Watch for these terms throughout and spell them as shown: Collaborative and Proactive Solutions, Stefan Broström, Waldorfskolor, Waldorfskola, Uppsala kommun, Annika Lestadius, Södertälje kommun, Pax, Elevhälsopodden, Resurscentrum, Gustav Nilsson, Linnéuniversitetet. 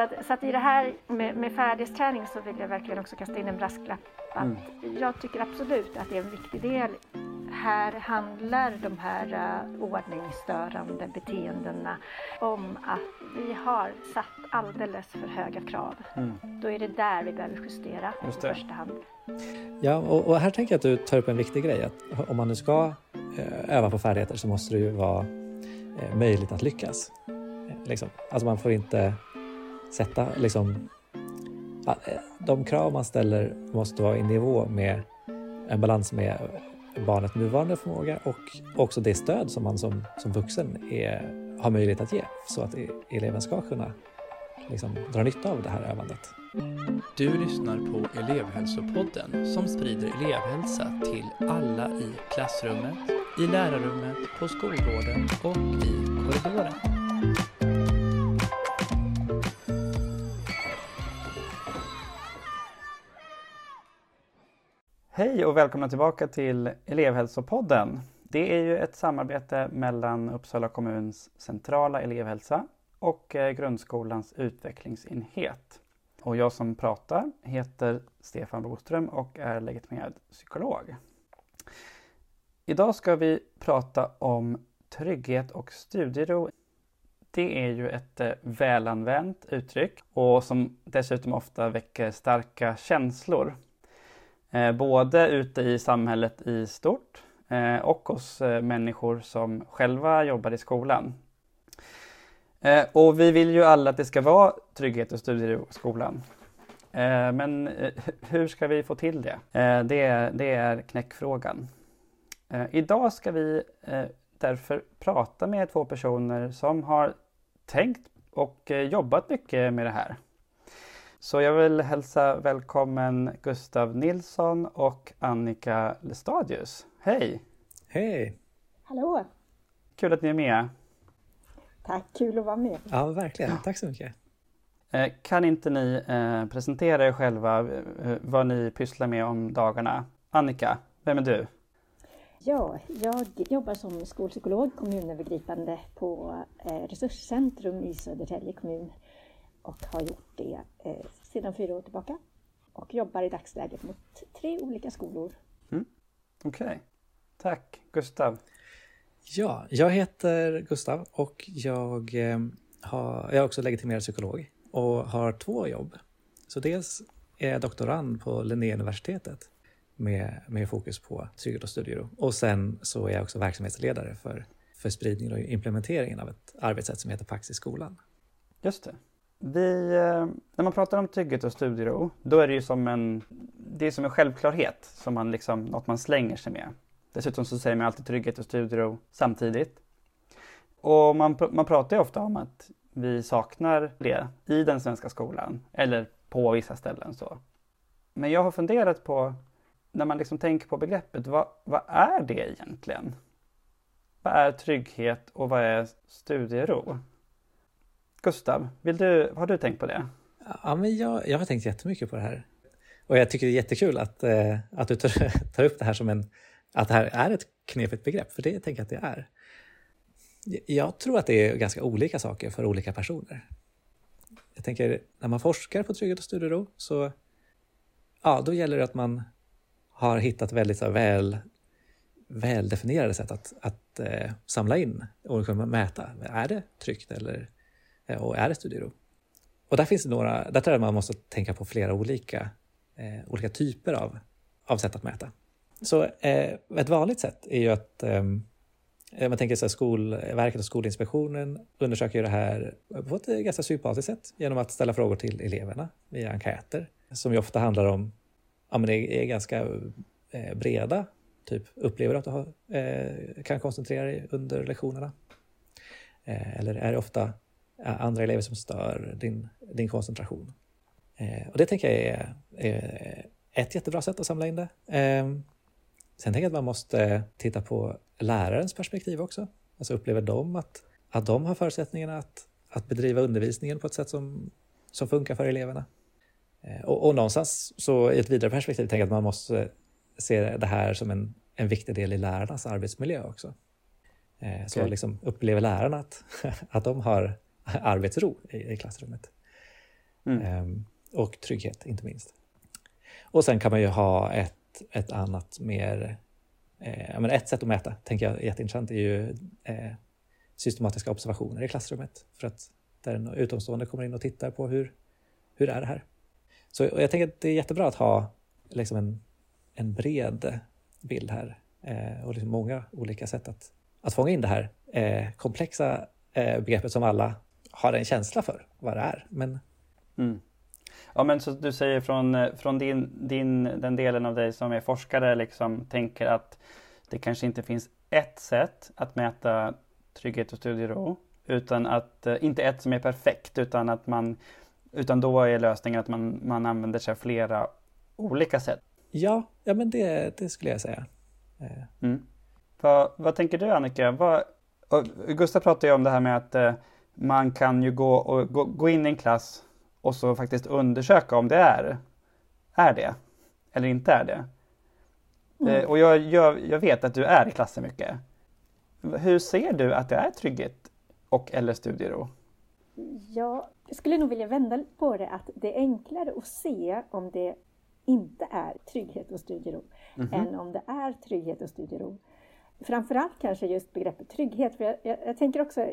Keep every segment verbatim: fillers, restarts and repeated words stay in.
Så att, så att i det här med, med färdighetsträning så vill jag verkligen också kasta in en brasklapp. Att mm. Jag tycker absolut att det är en viktig del. Här handlar de här uh, ordningsstörande beteendena om att vi har satt alldeles för höga krav. Mm. Då är det där vi behöver justera i första hand. Ja, och, och här tänker jag att du tar upp en viktig grej. Att om man nu ska eh, öva på färdigheter så måste det ju vara eh, möjligt att lyckas. Liksom. Alltså man får inte sätta liksom, de krav man ställer måste vara i nivå med en balans med barnets nuvarande förmåga och också det stöd som man som, som vuxen är, har möjlighet att ge så att eleven ska kunna liksom, dra nytta av det här övandet. Du lyssnar på Elevhälsopodden som sprider elevhälsa till alla i klassrummet, i lärarrummet, på skolgården och i korridoren. Hej och välkomna tillbaka till Elevhälsopodden. Det är ju ett samarbete mellan Uppsala kommuns centrala elevhälsa och grundskolans utvecklingsenhet. Och jag som pratar heter Stefan Broström och är legitimerad psykolog. Idag ska vi prata om trygghet och studiero. Det är ju ett välanvänt uttryck och som dessutom ofta väcker starka känslor. Både ute i samhället i stort och hos människor som själva jobbar i skolan. Och vi vill ju alla att det ska vara trygghet och studiero i skolan. Men hur ska vi få till det? Det är knäckfrågan. Idag ska vi därför prata med två personer som har tänkt och jobbat mycket med det här. Så jag vill hälsa välkommen Gustav Nilsson och Annika Lestadius. Hej! Hej! Hallå! Kul att ni är med. Tack, kul att vara med. Ja, verkligen. Tack så mycket. Kan inte ni presentera er själva, vad ni pysslar med om dagarna? Annika, vem är du? Ja, jag jobbar som skolpsykolog kommunövergripande på Resurscentrum i Södertälje kommun. Och har gjort det eh, sedan fyra år tillbaka. Och jobbar i dagsläget mot tre olika skolor. Mm. Okej. Okay. Tack, Gustav. Ja, jag heter Gustav och jag, eh, har, jag är också legitimerad psykolog. Och har två jobb. Så dels är jag doktorand på Linnéuniversitetet. Med, med fokus på trygghet och studiero. Och sen så är jag också verksamhetsledare för, för spridningen och implementeringen av ett arbetssätt som heter Pax i skolan. Just det. Vi, när man pratar om trygghet och studiero, då är det ju som en, det är som en självklarhet, som man liksom, något man slänger sig med. Dessutom så säger man alltid trygghet och studiero samtidigt. Och man, man pratar ju ofta om att vi saknar det i den svenska skolan, eller på vissa ställen så. Men jag har funderat på, när man liksom tänker på begreppet, vad, vad är det egentligen? Vad är trygghet och vad är studiero? Gustav, vill du, har du tänkt på det? Ja, men jag, jag har tänkt jättemycket på det här. Och jag tycker det är jättekul att, eh, att du tar, tar upp det här som en... Att det här är ett knepigt begrepp, för det jag tänker att det är. Jag tror att det är ganska olika saker för olika personer. Jag tänker, när man forskar på trygghet och studiero så... Ja, då gäller det att man har hittat väldigt så här, väl, väldefinierade sätt att, att eh, samla in och kunna mäta. Är det tryggt eller... Och är det studiero? Och där finns det några, där tror jag man måste tänka på flera olika, eh, olika typer av, av sätt att mäta. Så eh, ett vanligt sätt är ju att eh, man tänker så här, Skolverket och Skolinspektionen undersöker ju det här på ett ganska sympatiskt sätt genom att ställa frågor till eleverna via enkäter som ju ofta handlar om, ja men det är ganska eh, breda, typ upplever att du har, eh, kan koncentrera dig under lektionerna. Eh, eller är det ofta andra elever som stör din, din koncentration. Eh, och det tänker jag är, är ett jättebra sätt att samla in det. Eh, sen tänker jag att man måste titta på lärarens perspektiv också. Alltså upplever de att, att de har förutsättningarna att, att bedriva undervisningen på ett sätt som, som funkar för eleverna. Eh, och, och någonstans så i ett vidare perspektiv tänker jag att man måste se det här som en, en viktig del i lärarnas arbetsmiljö också. Eh, okay. Så liksom upplever lärarna att, att de har arbetsro i, i klassrummet. Mm. Ehm, och trygghet inte minst. Och sen kan man ju ha ett, ett annat mer... Eh, men ett sätt att mäta, tänker jag är jätteintressant, är ju eh, systematiska observationer i klassrummet. För att där en utomstående kommer in och tittar på hur, hur är det här. Så jag tänker att det är jättebra att ha liksom en, en bred bild här. Eh, och liksom många olika sätt att, att fånga in det här eh, komplexa eh, begreppet som alla har en känsla för vad det är. Men... Mm. Ja, men så du säger från, från din, din, den delen av dig som är forskare liksom tänker att det kanske inte finns ett sätt att mäta trygghet och studiero, utan att, inte ett som är perfekt, utan att man, utan då är lösningen att man, man använder sig av flera olika sätt. Ja, ja men det, det skulle jag säga. Mm. Vad, vad tänker du, Annika? Vad, Gustav pratade ju om det här med att eh, man kan ju gå, och, gå, gå in i en klass och så faktiskt undersöka om det är, är det eller inte är det. Mm. Eh, och jag, jag, jag vet att du är i klassen mycket. Hur ser du att det är trygghet och eller studiero? Ja, jag skulle nog vilja vända på det, att det är enklare att se om det inte är trygghet och studiero mm-hmm. än om det är trygghet och studiero. Framförallt kanske just begreppet trygghet. För jag, jag, jag tänker också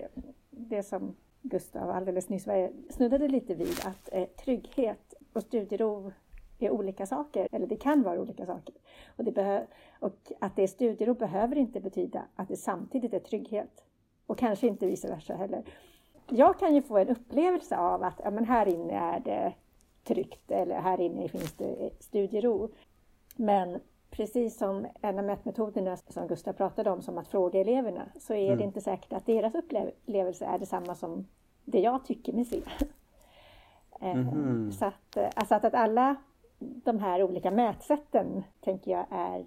det som Gustav alldeles nyss snuddade lite vid, att eh, trygghet och studiero är olika saker, eller det kan vara olika saker. Och, det behö- och att det är studiero behöver inte betyda att det samtidigt är trygghet, och kanske inte vice versa heller. Jag kan ju få en upplevelse av att ja, men här inne är det tryggt, eller här inne finns det studiero. Men precis som en av mätmetoderna som Gustav pratade om, som att fråga eleverna, så är mm. det inte säkert att deras upplevelse är detsamma som det jag tycker mig se. Mm. Så att, alltså att, att alla de här olika mätsätten, tänker jag, är,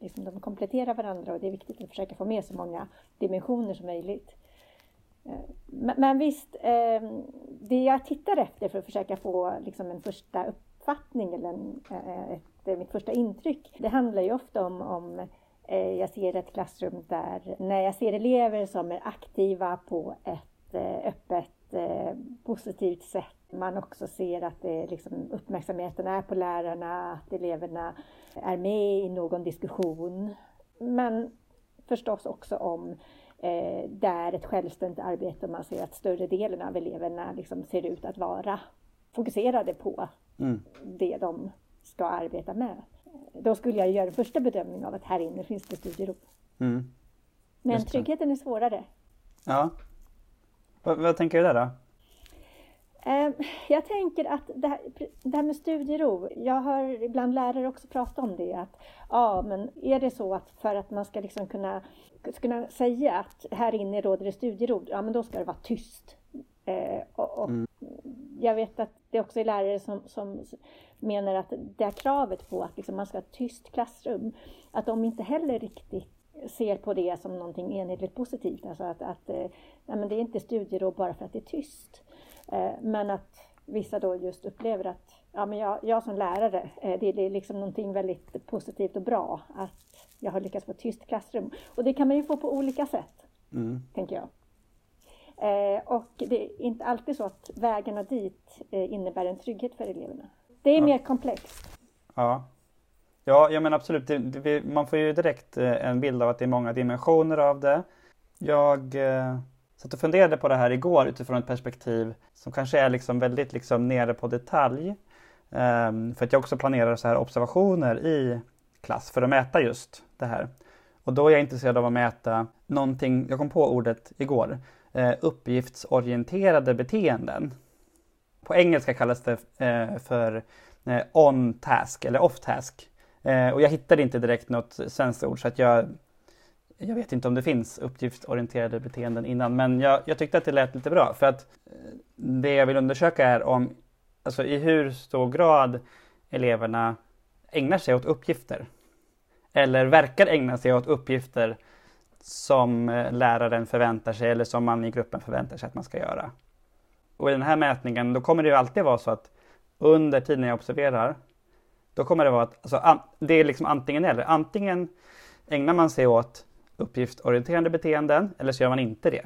liksom, de kompletterar varandra, och det är viktigt att försöka få med så många dimensioner som möjligt. Men, men visst, det jag tittar efter för att försöka få liksom, en första uppfattning eller en, ett mitt första intryck. Det handlar ju ofta om, om eh, jag ser ett klassrum där, när jag ser elever som är aktiva på ett eh, öppet, eh, positivt sätt. Man också ser att det, liksom, uppmärksamheten är på lärarna, att eleverna är med i någon diskussion. Men förstås också om eh, där ett självständigt arbete, man ser att större delen av eleverna liksom, ser ut att vara fokuserade på mm. det de ska arbeta med. Då skulle jag göra en första bedömning av att här inne finns det studiero. Mm. Men tryggheten är svårare. Ja. V- vad tänker du där då? Jag tänker att det här, det här med studiero, jag hör ibland lärare också prata om det. Att, ja, men är det så att för att man ska liksom kunna, kunna säga att här inne råder det studiero, ja men då ska det vara tyst. Eh, och, och mm. Jag vet att det också är lärare som, som menar att det här kravet på att liksom man ska ha ett tyst klassrum, att de inte heller riktigt ser på det som någonting enhetligt positivt. Alltså att, att eh, nej, men det är inte studiero bara för att det är tyst. Eh, men att vissa då just upplever att ja, men jag, jag som lärare, eh, det, det är liksom någonting väldigt positivt och bra att jag har lyckats få ett tyst klassrum. Och det kan man ju få på olika sätt, mm. tänker jag. Eh, och det är inte alltid så att vägarna dit eh, innebär en trygghet för eleverna. Det är ja. mer komplext. Ja, ja, ja men absolut. Det, det, man får ju direkt eh, en bild av att det är många dimensioner av det. Jag eh, satt och funderade på det här igår utifrån ett perspektiv som kanske är liksom väldigt liksom nere på detalj. Eh, för att jag också planerar så här observationer i klass för att mäta just det här. Och då är jag intresserad av att mäta någonting, jag kom på ordet igår, Eh, uppgiftsorienterade beteenden. På engelska kallas det eh, för eh, on-task eller off-task. Eh, och jag hittade inte direkt något svenskt ord, så att jag, jag vet inte om det finns uppgiftsorienterade beteenden innan. Men jag, jag tyckte att det lät lite bra, för att eh, det jag vill undersöka är om, alltså, i hur stor grad eleverna ägnar sig åt uppgifter. Eller verkar ägna sig åt uppgifter som läraren förväntar sig eller som man i gruppen förväntar sig att man ska göra. Och i den här mätningen, då kommer det ju alltid vara så att under tiden jag observerar, då kommer det vara att alltså, an, det är liksom antingen eller. Antingen ägnar man sig åt uppgiftsorienterade beteenden eller så gör man inte det.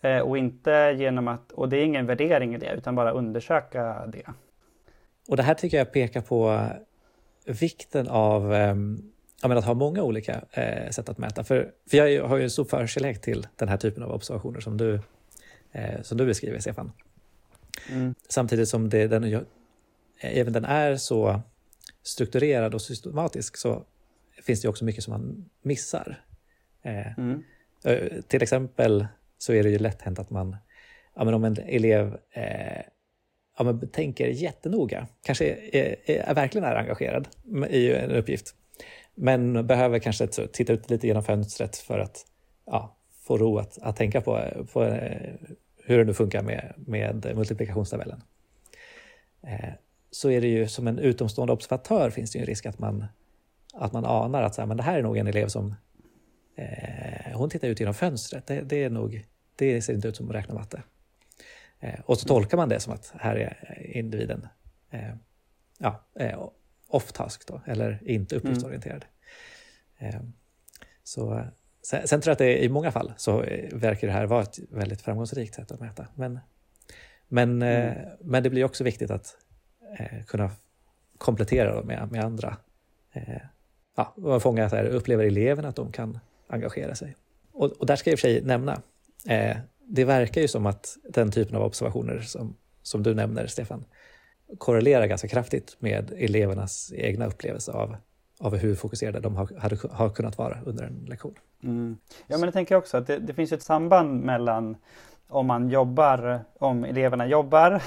Eh, och inte genom att, och det är ingen värdering i det, utan bara undersöka det. Och det här tycker jag pekar på vikten av eh, jag menar, att ha många olika eh, sätt att mäta. För, för jag har ju en stor förkärlek till den här typen av observationer som du, eh, som du beskriver, Stefan. Mm. Samtidigt som det, den, även den är så strukturerad och systematisk, så finns det också mycket som man missar. Eh, mm. Till exempel så är det ju lätt hänt att man, ja, men om en elev eh, ja, men tänker jättenoga, kanske är, är, är verkligen är engagerad i en uppgift, men behöver kanske titta ut lite genom fönstret för att ja, få ro att, att tänka på, på eh, hur det nu funkar med, med multiplikationstabellen. Eh, så är det ju som en utomstående observatör, finns det ju en risk att man, att man anar att så här, men det här är nog en elev som eh, hon tittar ut genom fönstret. Det, det, är nog, det ser inte ut som att räkna matte. Eh, och så tolkar man det som att här är individen eh, ja, eh, off-task då, eller inte uppgiftsorienterad. Mm. Eh, så... Sen, sen tror jag att det i många fall så verkar det här vara ett väldigt framgångsrikt sätt att mäta. Men, men, mm. eh, men det blir också viktigt att eh, kunna komplettera med, med andra. Eh, ja, och fånga att här, upplever eleverna att de kan engagera sig. Och, och där ska jag i och för sig nämna. Eh, det verkar ju som att den typen av observationer som, som du nämner, Stefan, korrelerar ganska kraftigt med elevernas egna upplevelse av av hur fokuserade de har, hade, har kunnat vara under en lektion. Mm. Ja, men det tänker jag också att det, det finns ett samband mellan om man jobbar, om eleverna jobbar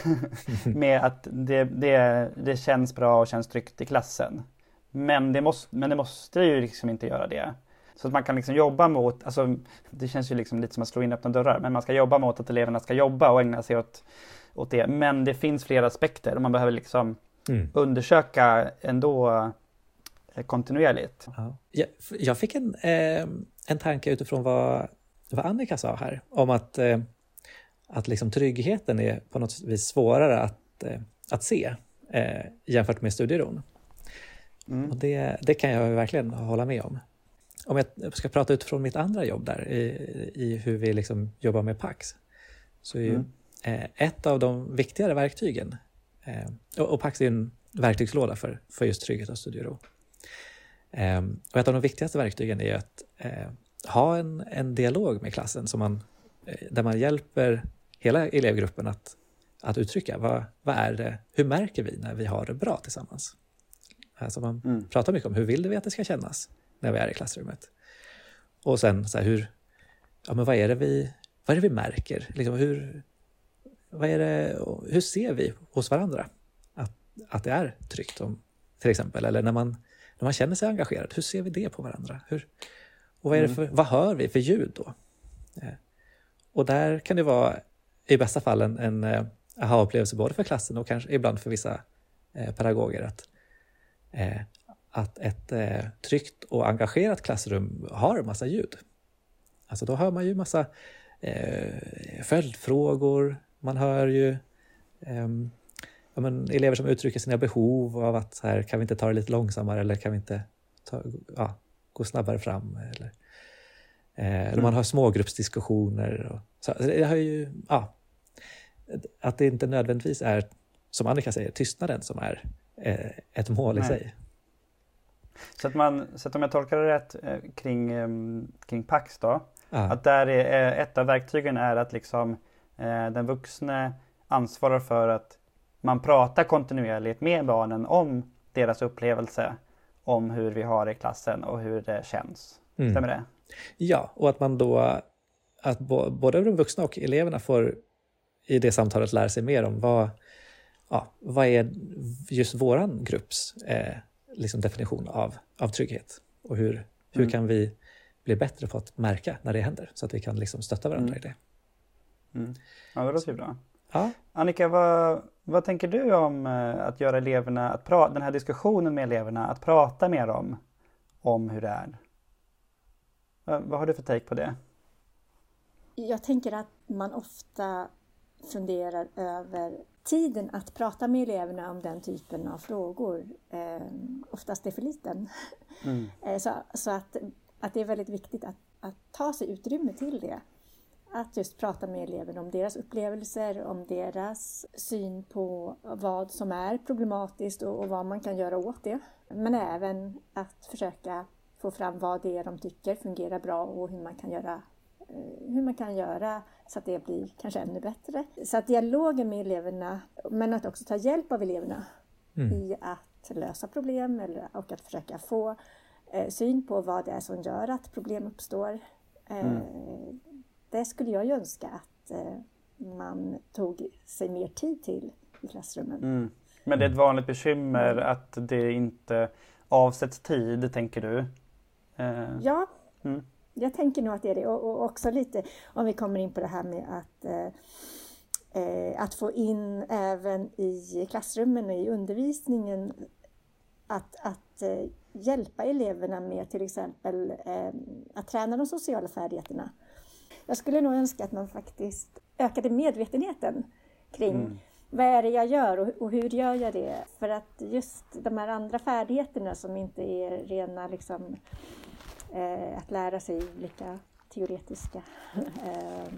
med att det, det, det känns bra och känns tryggt i klassen. Men det måste, men det måste ju liksom inte göra det. Så att man kan liksom jobba mot, alltså, det känns ju liksom lite som att slå in öppna dörrar, men man ska jobba mot att eleverna ska jobba och ägna sig åt, åt det. Men det finns flera aspekter och man behöver liksom mm. undersöka ändå kontinuerligt. Ja. Jag, jag fick en, eh, en tanke utifrån vad, vad Annika sa här om att, eh, att liksom tryggheten är på något vis svårare att, eh, att se eh, jämfört med studieron. Mm. Och det, det kan jag verkligen hålla med om. Om jag ska prata utifrån mitt andra jobb där i, i hur vi liksom jobbar med Pax, så är mm. ju eh, ett av de viktigare verktygen eh, och, och Pax är en verktygslåda för, för just trygghet och studiero. Um, och ett av de viktigaste verktygen är att uh, ha en, en dialog med klassen som man, där man hjälper hela elevgruppen att, att uttrycka vad, vad är det, hur märker vi när vi har det bra tillsammans. Alltså man mm. pratar mycket om hur vill vi att det ska kännas när vi är i klassrummet. Och sen så här, hur, ja, men vad är det vi, vad är det vi märker? Liksom hur, vad är det, hur ser vi hos varandra att, att det är tryggt om, till exempel, eller när man När man känner sig engagerad, hur ser vi det på varandra? Hur, och vad, är det för, vad hör vi för ljud då? Eh, och där kan det vara i bästa fall en, en eh, aha-upplevelse både för klassen och kanske ibland för vissa eh, pedagoger. Att, eh, att ett eh, tryggt och engagerat klassrum har en massa ljud. Alltså då hör man ju massa eh, följdfrågor. Man hör ju... Eh, Ja, men elever som uttrycker sina behov av att så här, kan vi inte ta det lite långsammare, eller kan vi inte ta, ja, gå snabbare fram, eller, eh, mm. eller man har smågruppsdiskussioner och, så, det har ju, ja, att det inte nödvändigtvis är, som Annika säger, tystnaden som är eh, ett mål i Nej. sig. Så att, man, så att om jag tolkar det rätt eh, kring, eh, kring Pax då, ah. att där är, eh, ett av verktygen är att liksom, eh, den vuxne ansvarar för att man pratar kontinuerligt med barnen om deras upplevelse, om hur vi har det i klassen och hur det känns. Mm. Stämmer det? Ja, och att man då, att både de vuxna och eleverna får i det samtalet lära sig mer om vad, ja, vad är just våran grupps eh, liksom definition av, av trygghet. Och hur, hur mm. kan vi bli bättre på att märka när det händer, så att vi kan liksom stötta varandra mm. i det. Mm. Ja, det låter ju bra. Ja. Annika, vad, vad tänker du om att göra eleverna, att pra, den här diskussionen med eleverna, att prata med dem om hur det är? Vad, vad har du för take på det? Jag tänker att man ofta funderar över tiden att prata med eleverna om den typen av frågor. Eh, oftast är för liten. Mm. så, så att, att det är väldigt viktigt att, att ta sig utrymme till det. att just prata med eleverna om deras upplevelser, om deras syn på vad som är problematiskt och vad man kan göra åt det. Men även att försöka få fram vad det är de tycker fungerar bra och hur man kan göra, hur man kan göra så att det blir kanske ännu bättre. Så att dialogen med eleverna, men att också ta hjälp av eleverna mm. i att lösa problem eller, och att försöka få eh, syn på vad det är som gör att problem uppstår. Eh, mm. Det skulle jag önska att eh, man tog sig mer tid till i klassrummen. Mm. Men det är ett vanligt bekymmer att det inte avsätts tid, tänker du? Eh. Ja, mm. jag tänker nog att det är det. Och, och också lite, om vi kommer in på det här med att, eh, att få in även i klassrummen och i undervisningen att, att eh, hjälpa eleverna med till exempel eh, att träna de sociala färdigheterna. Jag skulle nog önska att man faktiskt ökade medvetenheten kring mm. vad är det jag gör och, och hur gör jag det? För att just de här andra färdigheterna som inte är rena liksom, eh, att lära sig olika teoretiska eh,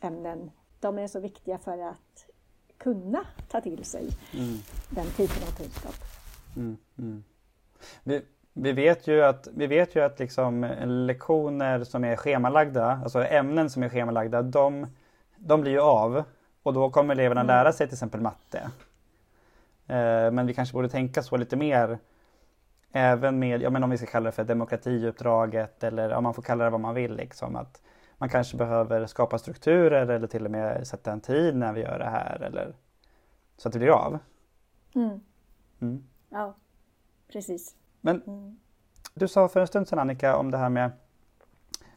ämnen. De är så viktiga för att kunna ta till sig mm. den typen av kunskap. Mm, mm. Det... Vi vet ju att, vi vet ju att liksom lektioner som är schemalagda, alltså ämnen som är schemalagda, de, de blir ju av. Och då kommer eleverna mm. lära sig till exempel matte. Eh, men vi kanske borde tänka så lite mer, även med, ja, men om vi ska kalla det för demokratiuppdraget, eller ja, man får kalla det vad man vill. Liksom, att man kanske behöver skapa strukturer eller till och med sätta en tid när vi gör det här. Eller, så att det blir av. Mm. Mm. Ja, precis. Men du sa för en stund sedan, Annika, om det här med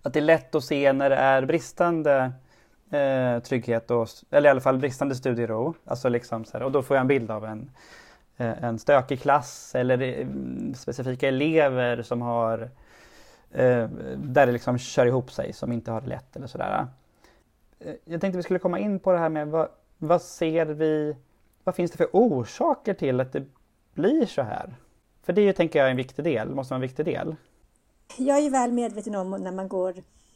att det är lätt att se när det är bristande eh, trygghet, och, eller i alla fall bristande studiero. Alltså liksom så här, och då får jag en bild av en, eh, en stökig klass eller eh, specifika elever som har, eh, där det liksom kör ihop sig, som inte har det lätt eller sådär. Jag tänkte vi skulle komma in på det här med vad, vad ser vi, vad finns det för orsaker till att det blir så här? För det är ju, tänker jag, en viktig del. Måste vara en viktig del. Jag är ju väl medveten om när man går,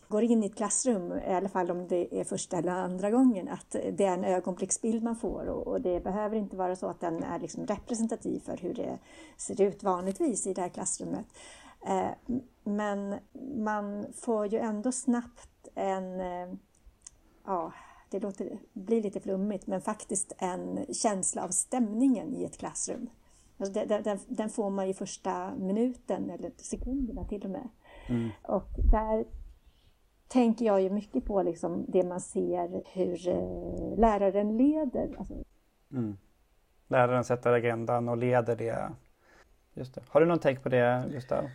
går in i ett klassrum, i alla fall om det är första eller andra gången, att det är en ögonblicksbild man får. Och, och det behöver inte vara så att den är liksom representativ för hur det ser ut vanligtvis i det här klassrummet. Eh, men man får ju ändå snabbt en... Eh, ja, det låter, blir lite flummigt, men faktiskt en känsla av stämningen i ett klassrum. Alltså den, den, den får man ju första minuten eller sekunderna till och med. Mm. Och där tänker jag ju mycket på liksom det man ser, hur eh, läraren leder. Alltså. Mm. Läraren sätter agendan och leder det. Just det. Har du någon take på det, Gustav? Eh,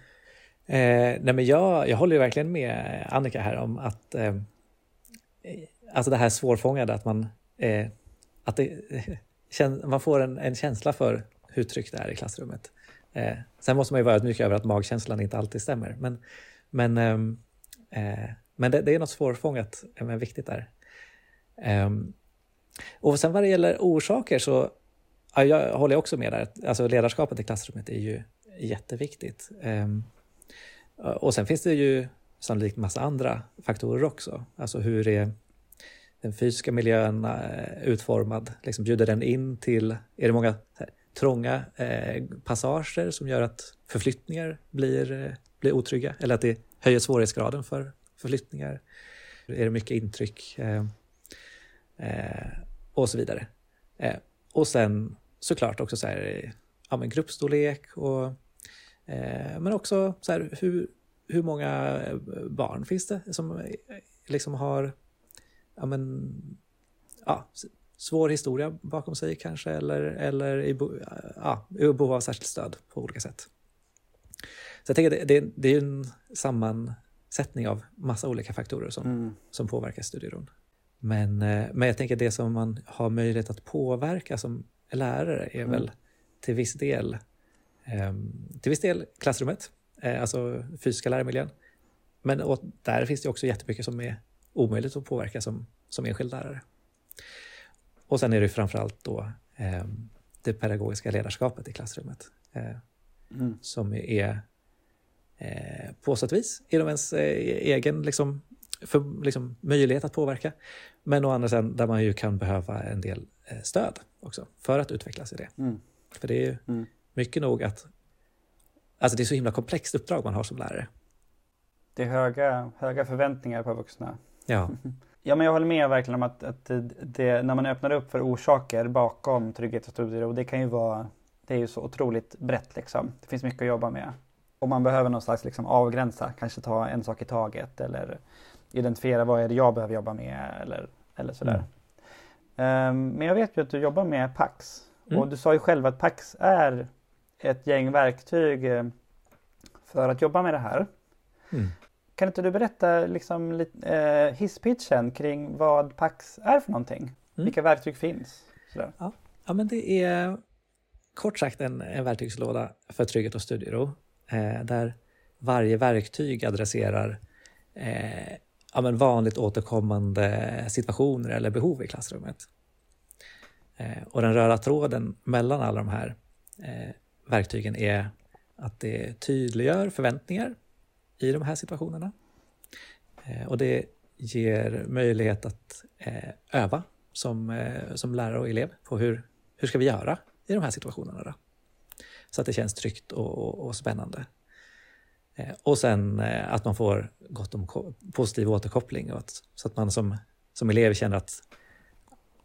nej men jag, jag håller ju verkligen med Annika här om att eh, alltså det här svårfångade, att man, eh, att det, man får en, en känsla för hur tryggt det är i klassrummet. Eh, sen måste man ju vara mycket över att magkänslan inte alltid stämmer. Men, men, eh, men det, det är något svårfångat, men viktigt där. Eh, och sen vad det gäller orsaker så ja, jag håller jag också med där. Alltså ledarskapet i klassrummet är ju jätteviktigt. Eh, och sen finns det ju sannolikt massa andra faktorer också. Alltså hur är den fysiska miljön utformad? Liksom, bjuder den in till... Är det många... trånga eh, passager som gör att förflyttningar blir, eh, blir otrygga, eller att det höjer svårighetsgraden för förflyttningar. Är det mycket intryck eh, eh, och så vidare. Eh, och sen såklart också så här, ja, men gruppstorlek och, eh, men också så här, hur, hur många barn finns det som liksom har ja, men, ja, svår historia bakom sig kanske, eller, eller i behov ja, av särskilt stöd på olika sätt. Så jag tänker det, det, det är en sammansättning av massa olika faktorer som, mm. som påverkar studieron. Men, men jag tänker det som man har möjlighet att påverka som lärare är mm. väl till viss del eh, till viss del klassrummet, eh, alltså fysiska lärarmiljön. Men och där finns det också jättemycket som är omöjligt att påverka som, som enskild lärare. Och sen är det framförallt då eh, det pedagogiska ledarskapet i klassrummet. Eh, mm. Som är eh, på sätt vis, inom ens eh, egen liksom, för, liksom, möjlighet att påverka. Men å andra sidan där man ju kan behöva en del stöd också för att utvecklas i det. Mm. För det är ju mm. mycket nog att, alltså det är så himla komplext uppdrag man har som lärare. Det är höga, höga förväntningar på vuxna. Ja. Ja, men jag håller med verkligen om att, att det, när man öppnar upp för orsaker bakom trygghet och studiero, det kan ju vara, det är ju så otroligt brett liksom. Det finns mycket att jobba med. Och man behöver någon slags liksom avgränsa, kanske ta en sak i taget eller identifiera vad är det jag behöver jobba med eller, eller sådär. Mm. Um, men jag vet ju att du jobbar med Pax. Mm. Och du sa ju själv att Pax är ett gäng verktyg för att jobba med det här. Mm. Kan inte du berätta liksom, lite, eh, hisspitchen kring vad Pax är för någonting? Mm. Vilka verktyg finns? Sådär. Ja. Ja, men det är kort sagt en, en verktygslåda för trygghet och studiero. Eh, där varje verktyg adresserar eh, ja, men vanligt återkommande situationer eller behov i klassrummet. Eh, och den röda tråden mellan alla de här eh, verktygen är att det tydliggör förväntningar i de här situationerna. Eh, och det ger möjlighet att eh, öva som, eh, som lärare och elev på hur, hur ska vi göra i de här situationerna då? Så att det känns tryggt och, och, och spännande. Eh, och sen eh, att man får gott om ko- positiv återkoppling. Och att, så att man som, som elev känner att,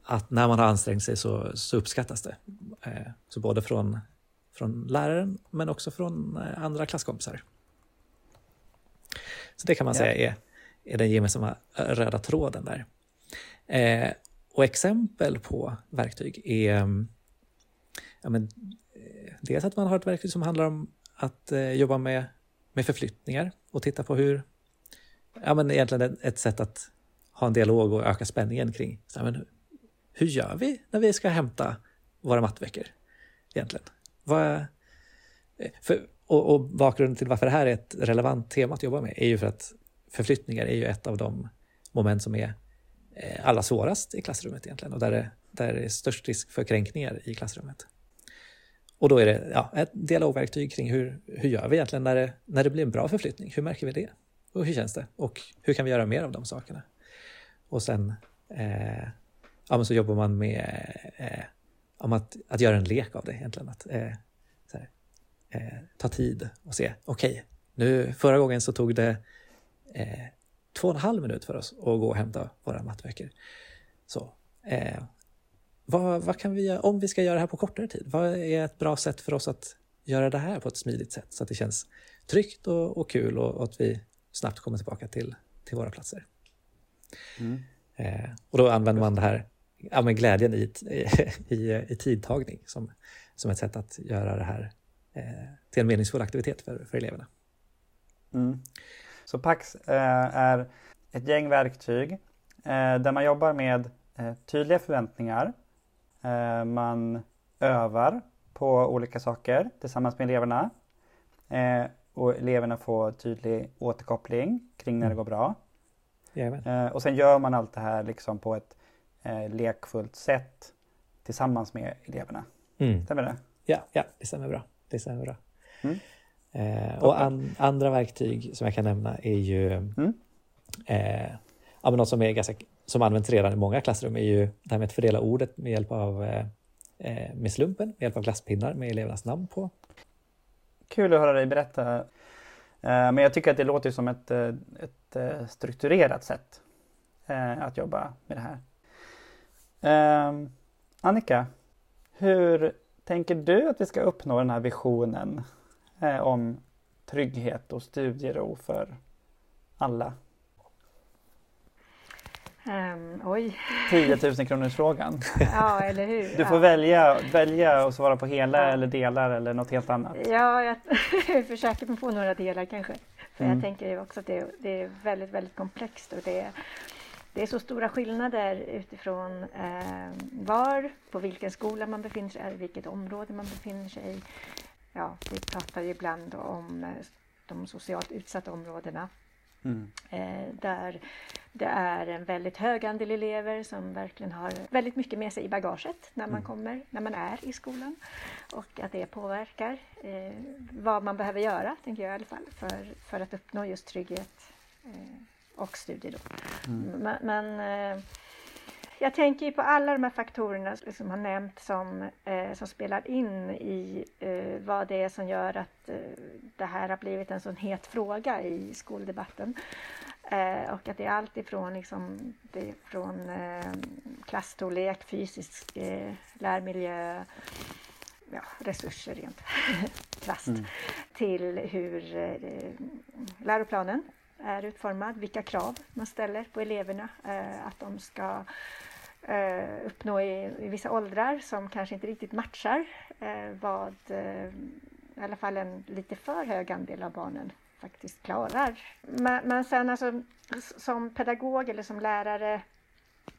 att när man har ansträngt sig så, så uppskattas det. Eh, så både från, från läraren men också från eh, andra klasskompisar. Så det kan man ja. säga är, är den gemensamma röda tråden där. Eh, och exempel på verktyg är... Ja, men, dels att man har ett verktyg som handlar om att eh, jobba med, med förflyttningar och titta på hur... Ja, men egentligen ett sätt att ha en dialog och öka spänningen kring. Så, men, hur gör vi när vi ska hämta våra mattveckor egentligen? Vad, för, och, och bakgrunden till varför det här är ett relevant tema att jobba med är ju för att förflyttningar är ju ett av de moment som är eh, allra svårast i klassrummet egentligen. Och där det, där det är störst risk för kränkningar i klassrummet. Och då är det ja, ett dialogverktyg kring hur, hur gör vi egentligen när det, när det blir en bra förflyttning. Hur märker vi det? Och hur känns det? Och hur kan vi göra mer av de sakerna? Och sen eh, ja, men så jobbar man med eh, om att, att göra en lek av det egentligen. Att eh, så här, eh, ta tid och se, okej, okay, nu förra gången så tog det eh, två och en halv minut för oss att gå och hämta våra mattböcker. Så... Eh, Vad, vad kan vi göra, om vi ska göra det här på kortare tid? Vad är ett bra sätt för oss att göra det här på ett smidigt sätt? Så att det känns tryggt och, och kul och, och att vi snabbt kommer tillbaka till, till våra platser. Mm. Eh, och då använder man det här ja, men glädjen i, i, i tidtagning som, som ett sätt att göra det här eh, till en meningsfull aktivitet för, för eleverna. Mm. Så Pax eh, är ett gäng verktyg eh, där man jobbar med eh, tydliga förväntningar. Man övar på olika saker tillsammans med eleverna. Eh, och eleverna får tydlig återkoppling kring när det går bra. Eh, och sen gör man allt det här liksom på ett eh, lekfullt sätt tillsammans med eleverna. Mm. Stämmer det? Ja, ja, det stämmer bra. Det stämmer bra. Mm. Eh, och an- andra verktyg som jag kan nämna är ju... Mm. Eh, ja, men något som är ganska... som används redan i många klassrum är ju det här med att fördela ordet med hjälp av eh, med slumpen, med hjälp av glasspinnar med elevernas namn på. Kul att höra dig berätta. Eh, men jag tycker att det låter som ett, ett, ett strukturerat sätt eh, att jobba med det här. Eh, Annika, hur tänker du att vi ska uppnå den här visionen eh, om trygghet och studiero för alla? Um, oj. tio tusen kronors frågan. Ja, eller hur? Du får ja. välja, välja och svara på hela ja. eller delar eller något helt annat. Ja, jag försöker på några delar kanske. För mm. jag tänker också att det, det är väldigt, väldigt komplext. Och det, det är så stora skillnader utifrån eh, var, på vilken skola man befinner sig i, vilket område man befinner sig i. Ja, vi pratar ju ibland om de socialt utsatta områdena. Mm. Där det är en väldigt hög andel elever som verkligen har väldigt mycket med sig i bagaget när man kommer, när man är i skolan. Och att det påverkar eh, vad man behöver göra, tänker jag i alla fall, för, för att uppnå just trygghet eh, och studier då. Mm. Men, men eh, jag tänker ju på alla de här faktorerna som har nämnt som, eh, som spelar in i eh, vad det är som gör att eh, det här har blivit en sån het fråga i skoldebatten. Eh, och att det är allt ifrån, liksom, det är från eh, klasstorlek, fysisk eh, lärmiljö, ja, resurser rent krasst, mm. till hur eh, läroplanen är utformad, vilka krav man ställer på eleverna, eh, att de ska eh, uppnå i, i vissa åldrar som kanske inte riktigt matchar eh, vad eh, i alla fall en lite för hög andel av barnen faktiskt klarar. Men, men sen alltså, som pedagog eller som lärare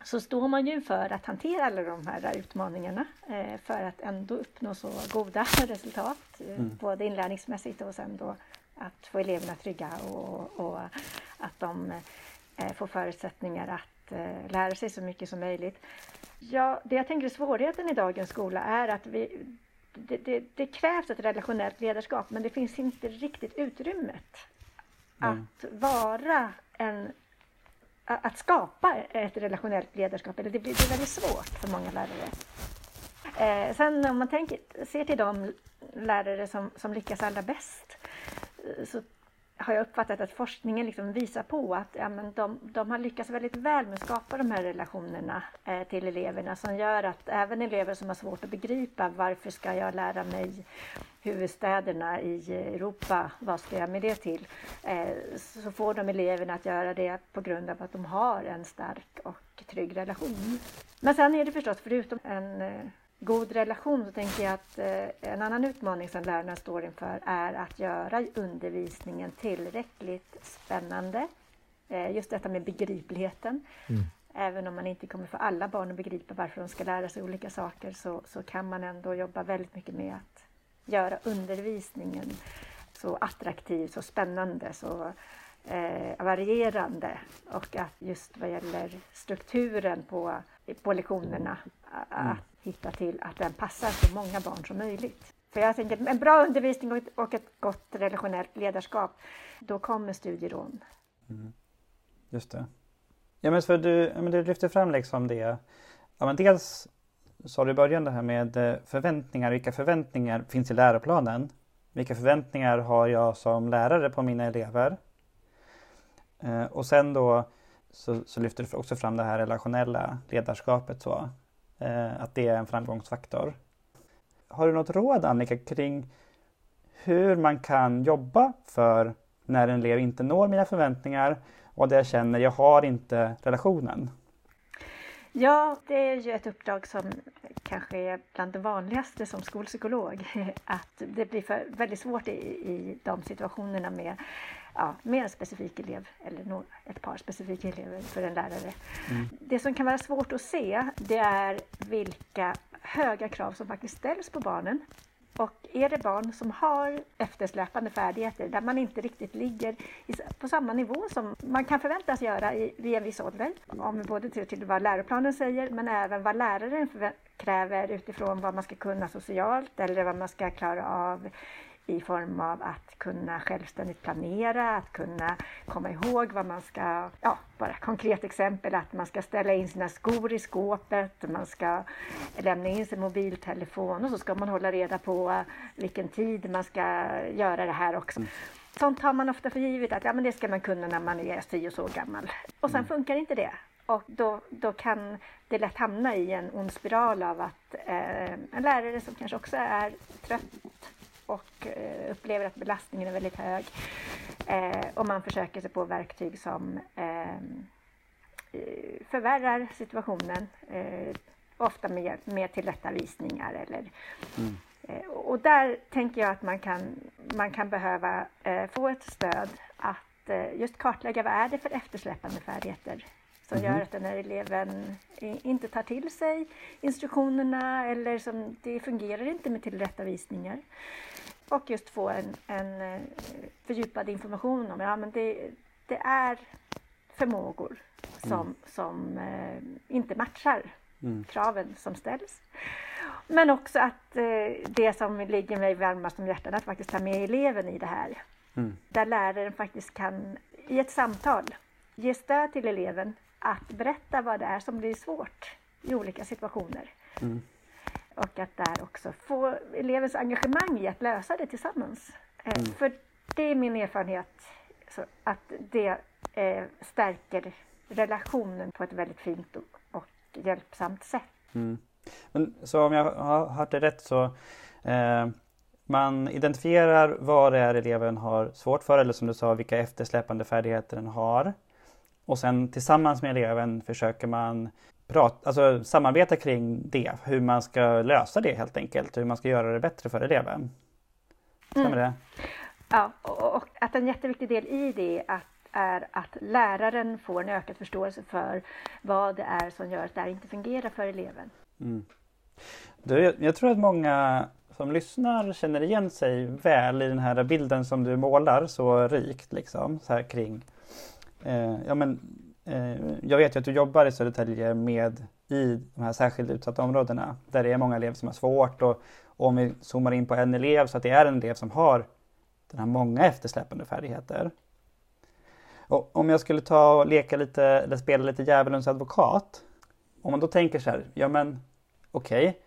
så står man ju inför att hantera alla de här utmaningarna eh, för att ändå uppnå så goda resultat, eh, mm. både inlärningsmässigt och sen då att få eleverna trygga och, och att de eh, får förutsättningar att eh, lära sig så mycket som möjligt. Ja, det jag tänker svårigheten i dagens skola är att vi, det, det, det krävs ett relationellt ledarskap, men det finns inte riktigt utrymmet mm. att vara en att skapa ett relationellt ledarskap, eller det blir väldigt svårt för många lärare. Eh, sen om man tänker, ser till de lärare som, som lyckas allra bäst, så har jag uppfattat att forskningen liksom visar på att ja, men de, de har lyckats väldigt väl med att skapa de här relationerna eh, till eleverna, som gör att även elever som har svårt att begripa varför ska jag lära mig huvudstäderna i Europa, vad ska jag med det till, eh, så får de eleverna att göra det på grund av att de har en stark och trygg relation. Men sen är det förstås, förutom en eh, god relation, så tänker jag att eh, en annan utmaning som lärarna står inför är att göra undervisningen tillräckligt spännande. Eh, just detta med begripligheten. Mm. Även om man inte kommer få alla barn att begripa varför de ska lära sig olika saker, så, så kan man ändå jobba väldigt mycket med att göra undervisningen så attraktiv, så spännande, så eh, varierande. Och att just vad gäller strukturen på, på lektionerna, mm. att hitta till att den passar så många barn som möjligt. För jag tänker, en bra undervisning och ett, och ett gott relationellt ledarskap, då kommer studieron. Mm. Just det. Ja, men för du, men du lyfter fram liksom det. Ja, men dels sa du i början det här med förväntningar. Vilka förväntningar finns i läroplanen? Vilka förväntningar har jag som lärare på mina elever? Eh, och sen då så, så lyfter du också fram det här relationella ledarskapet. Så, eh, att det är en framgångsfaktor. Har du något råd, Annika, kring hur man kan jobba för när en elev inte når mina förväntningar och där jag känner jag har inte relationen? Ja, det är ju ett uppdrag som kanske är bland det vanligaste som skolpsykolog. Att det blir för, väldigt svårt i, i de situationerna med, ja, med en specifik elev eller några, ett par specifika elever för en lärare. Mm. Det som kan vara svårt att se, det är vilka höga krav som faktiskt ställs på barnen. Och är det barn som har eftersläpande färdigheter där man inte riktigt ligger på samma nivå som man kan förväntas göra i, vid en viss ålder. Om både till vad läroplanen säger, men även vad läraren kräver utifrån vad man ska kunna socialt eller vad man ska klara av i form av att kunna självständigt planera, att kunna komma ihåg vad man ska, ja, bara konkret exempel, att man ska ställa in sina skor i skåpet, man ska lämna in sin mobiltelefon och så ska man hålla reda på vilken tid man ska göra det här också. Sånt har man ofta för givet att ja, men det ska man kunna när man är tio år gammal. Och sen funkar inte det. Och då, då kan det lätt hamna i en ond spiral av att eh, en lärare som kanske också är trött och upplever att belastningen är väldigt hög. Eh, och man försöker sig på verktyg som eh, förvärrar situationen. Eh, ofta med, med tillrättavisningar. Eller, mm. eh, och där tänker jag att man kan, man kan behöva eh, få ett stöd att eh, just kartlägga vad är det för eftersläpande färdigheter. Som mm. gör att den här eleven inte tar till sig instruktionerna eller som det fungerar inte med tillrättavisningar. Och just få en, en fördjupad information om ja, men det, det är förmågor som, mm. som eh, inte matchar mm. kraven som ställs. Men också att eh, det som ligger mig varmast om hjärtan att faktiskt ta med eleven i det här. Mm. Där läraren faktiskt kan i ett samtal ge stöd till eleven att berätta vad det är som blir svårt i olika situationer. Mm. Och att där också få elevens engagemang i att lösa det tillsammans. Mm. För det är min erfarenhet så att det eh, stärker relationen på ett väldigt fint och, och hjälpsamt sätt. Mm. Men, så om jag har hört det rätt så eh, man identifierar vad det är eleven har svårt för, eller som du sa, vilka eftersläpande färdigheter den har. Och sen tillsammans med eleven försöker man prata, alltså samarbeta kring det, hur man ska lösa det helt enkelt, hur man ska göra det bättre för eleven. Stämmer mm. det? Ja, och, och att en jätteviktig del i det att, är att läraren får en ökad förståelse för vad det är som gör att det här inte fungerar för eleven. Mm. Du, jag, jag tror att många som lyssnar känner igen sig väl i den här bilden som du målar så rikt liksom, så här kring. Eh, ja, men, eh, jag vet ju att du jobbar i Södertälje med i de här särskilt utsatta områdena där det är många elever som har svårt, och, och om vi zoomar in på en elev så att det är en elev som har den här många eftersläpande färdigheter. Och om jag skulle ta och leka lite eller spela lite djävulens advokat, om man då tänker så här, ja men okej, okay,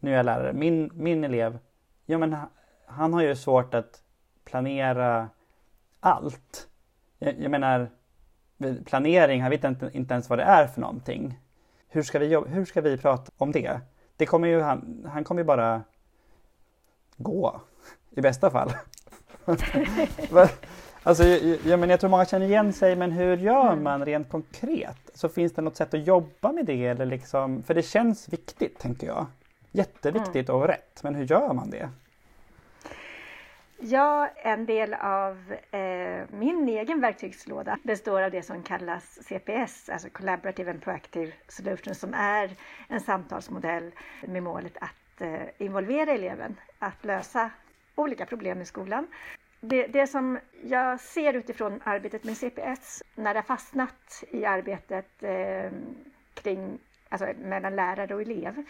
nu är jag lärare, min, min elev, ja men han, han har ju svårt att planera allt. Jag, jag menar, planering, han vet inte, inte ens vad det är för någonting. Hur ska vi jobba, hur ska vi prata om det? Det kommer ju, han, han kommer ju bara gå, i bästa fall. Alltså, jag, jag, men jag tror många känner igen sig, men hur gör man rent konkret? Så finns det något sätt att jobba med det? Eller liksom, för det känns viktigt, tänker jag. Jätteviktigt och rätt, men hur gör man det? Ja, en del av eh, min egen verktygslåda består av det som kallas C P S, alltså Collaborative and Proactive Solutions, som är en samtalsmodell med målet att eh, involvera eleven, att lösa olika problem i skolan. Det, det som jag ser utifrån arbetet med C P S, när det har fastnat i arbetet eh, kring, alltså, mellan lärare och elev,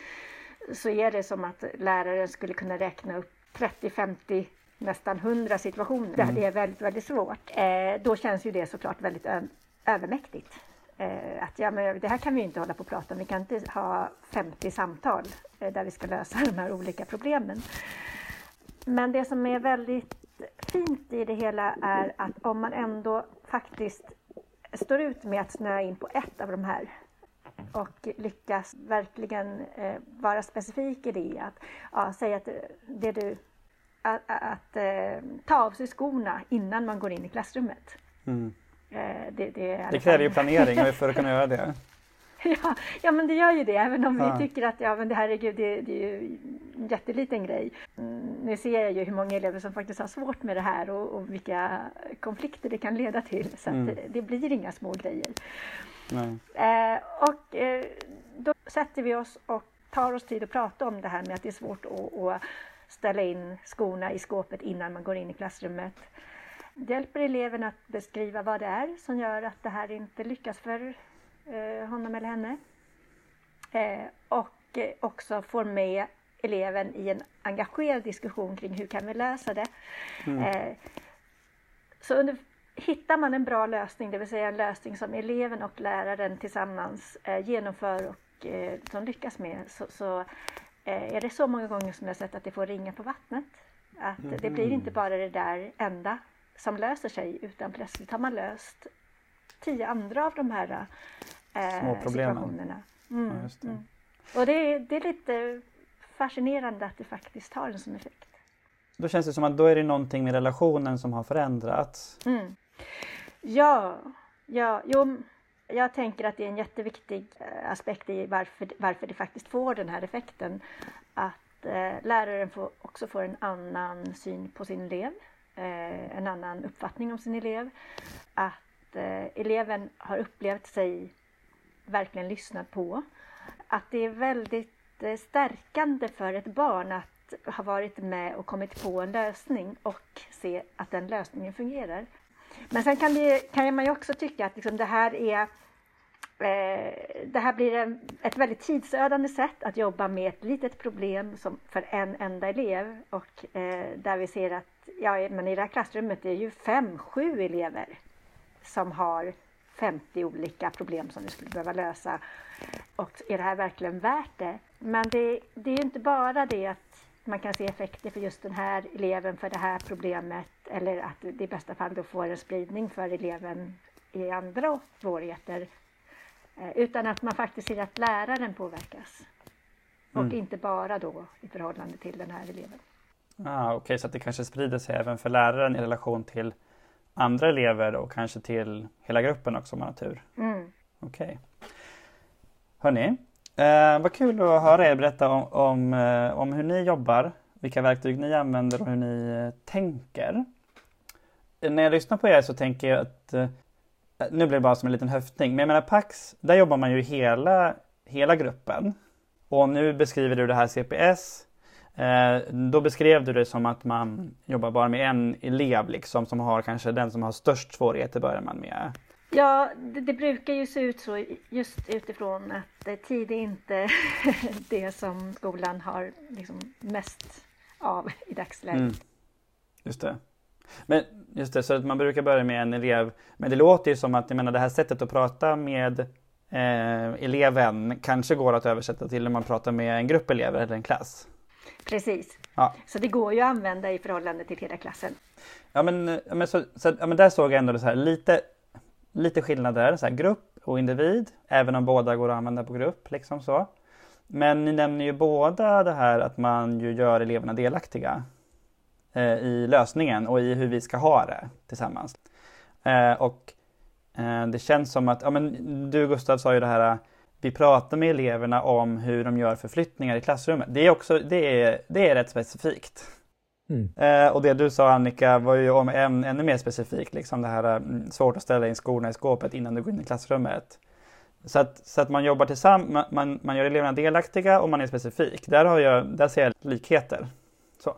så är det som att läraren skulle kunna räkna upp trettio femtio, nästan hundra situationer där mm. det är väldigt, väldigt svårt. Eh, då känns ju det såklart väldigt ö- övermäktigt. Eh, att ja, men det här kan vi ju inte hålla på och prata om. Vi kan inte ha femtio samtal eh, där vi ska lösa de här olika problemen. Men det som är väldigt fint i det hela är att om man ändå faktiskt står ut med att snöa in på ett av de här och lyckas verkligen eh, vara specifik i det, att ja, säga att det du att, att eh, ta av sig skorna innan man går in i klassrummet. Mm. Eh, det, det, det kräver ju planering för att kunna göra det. Ja, ja, men det gör ju det, även om ja. vi tycker att ja, men det, herregud, det, det är ju en jätteliten grej. Nu ser jag ju hur många elever som faktiskt har svårt med det här och, och vilka konflikter det kan leda till. Så mm. att det, det blir inga små grejer. Nej. Eh, och eh, då sätter vi oss och tar oss tid att prata om det här med att det är svårt att, att ställa in skorna i skåpet innan man går in i klassrummet. Det hjälper eleven att beskriva vad det är som gör att det här inte lyckas för honom eller henne, eh, och eh, också får med eleven i en engagerad diskussion kring hur kan vi lösa det. Mm. Eh, så under, hittar man en bra lösning, det vill säga en lösning som eleven och läraren tillsammans eh, genomför och eh, som lyckas med, så, så eh, är det så många gånger som jag sett att det får ringa på vattnet. Att mm. det blir inte bara det där enda som löser sig, utan plötsligt har man löst tio andra av de här eh, små situationerna. Mm, ja, just det. Mm. Och det, det är lite fascinerande att det faktiskt har en sån effekt. Då känns det som att då är det någonting med relationen som har förändrats. Mm. Ja, ja jo, jag tänker att det är en jätteviktig aspekt i varför, varför det faktiskt får den här effekten. Att eh, läraren får, också får en annan syn på sin elev. Eh, en annan uppfattning om sin elev. Att eleven har upplevt sig verkligen lyssnad på. Att det är väldigt stärkande för ett barn att ha varit med och kommit på en lösning och se att den lösningen fungerar. Men sen kan, det, kan man ju också tycka att liksom det här är det här blir en, ett väldigt tidsödande sätt att jobba med ett litet problem som för en enda elev, och eh, där vi ser att ja, men i det här klassrummet är ju fem, sju elever som har femtio olika problem som vi skulle behöva lösa. Och är det här verkligen värt det? Men det, det är ju inte bara det att man kan se effekter för just den här eleven för det här problemet. Eller att det i bästa fall då får en spridning för eleven i andra svårigheter. Utan att man faktiskt ser att läraren påverkas. Och mm. inte bara då i förhållande till den här eleven. Ah, Okej, okay. Så att det kanske sprider sig även för läraren i relation till andra elever och kanske till hela gruppen också om man har tur. Mm. Okej. Okay. Hörrni, eh, vad kul att höra er berätta om, om, eh, om hur ni jobbar, vilka verktyg ni använder och hur ni eh, tänker. Eh, när jag lyssnar på er så tänker jag att, eh, nu blir det bara som en liten höftning, men jag menar Pax, där jobbar man ju hela, hela gruppen. Och nu beskriver du det här C P S. Då beskrev du det som att man jobbar bara med en elev liksom, som har kanske den som har störst svårigheter börjar man med. Ja, det, det brukar ju se ut så just utifrån att tid är inte det som skolan har liksom mest av i dagsläget. Mm. Just det. Men just det, så att man brukar börja med en elev. Men det låter ju som att jag menar, det här sättet att prata med eh, eleven kanske går att översätta till när man pratar med en grupp elever eller en klass. Precis. Ja. Så det går ju att använda i förhållande till hela klassen. Ja, men, men, så, så, ja, men där såg jag ändå så här, lite, lite skillnader. Så här, grupp och individ. Även om båda går att använda på grupp. Liksom så. Men ni nämner ju båda det här att man ju gör eleverna delaktiga. Eh, I lösningen och i hur vi ska ha det tillsammans. Eh, och eh, det känns som att, ja, men, du Gustav sa ju det här. Vi pratar med eleverna om hur de gör förflyttningar i klassrummet. Det är, också, det är, det är rätt specifikt. Mm. Eh, och det du sa Annika var ju om än, ännu mer specifikt. Liksom det här mm, svårt att ställa in skorna i skåpet innan du går in i klassrummet. Så att, så att man jobbar tillsammans, man, man gör eleverna delaktiga och man är specifik. Där, har jag, där ser jag likheter. Så.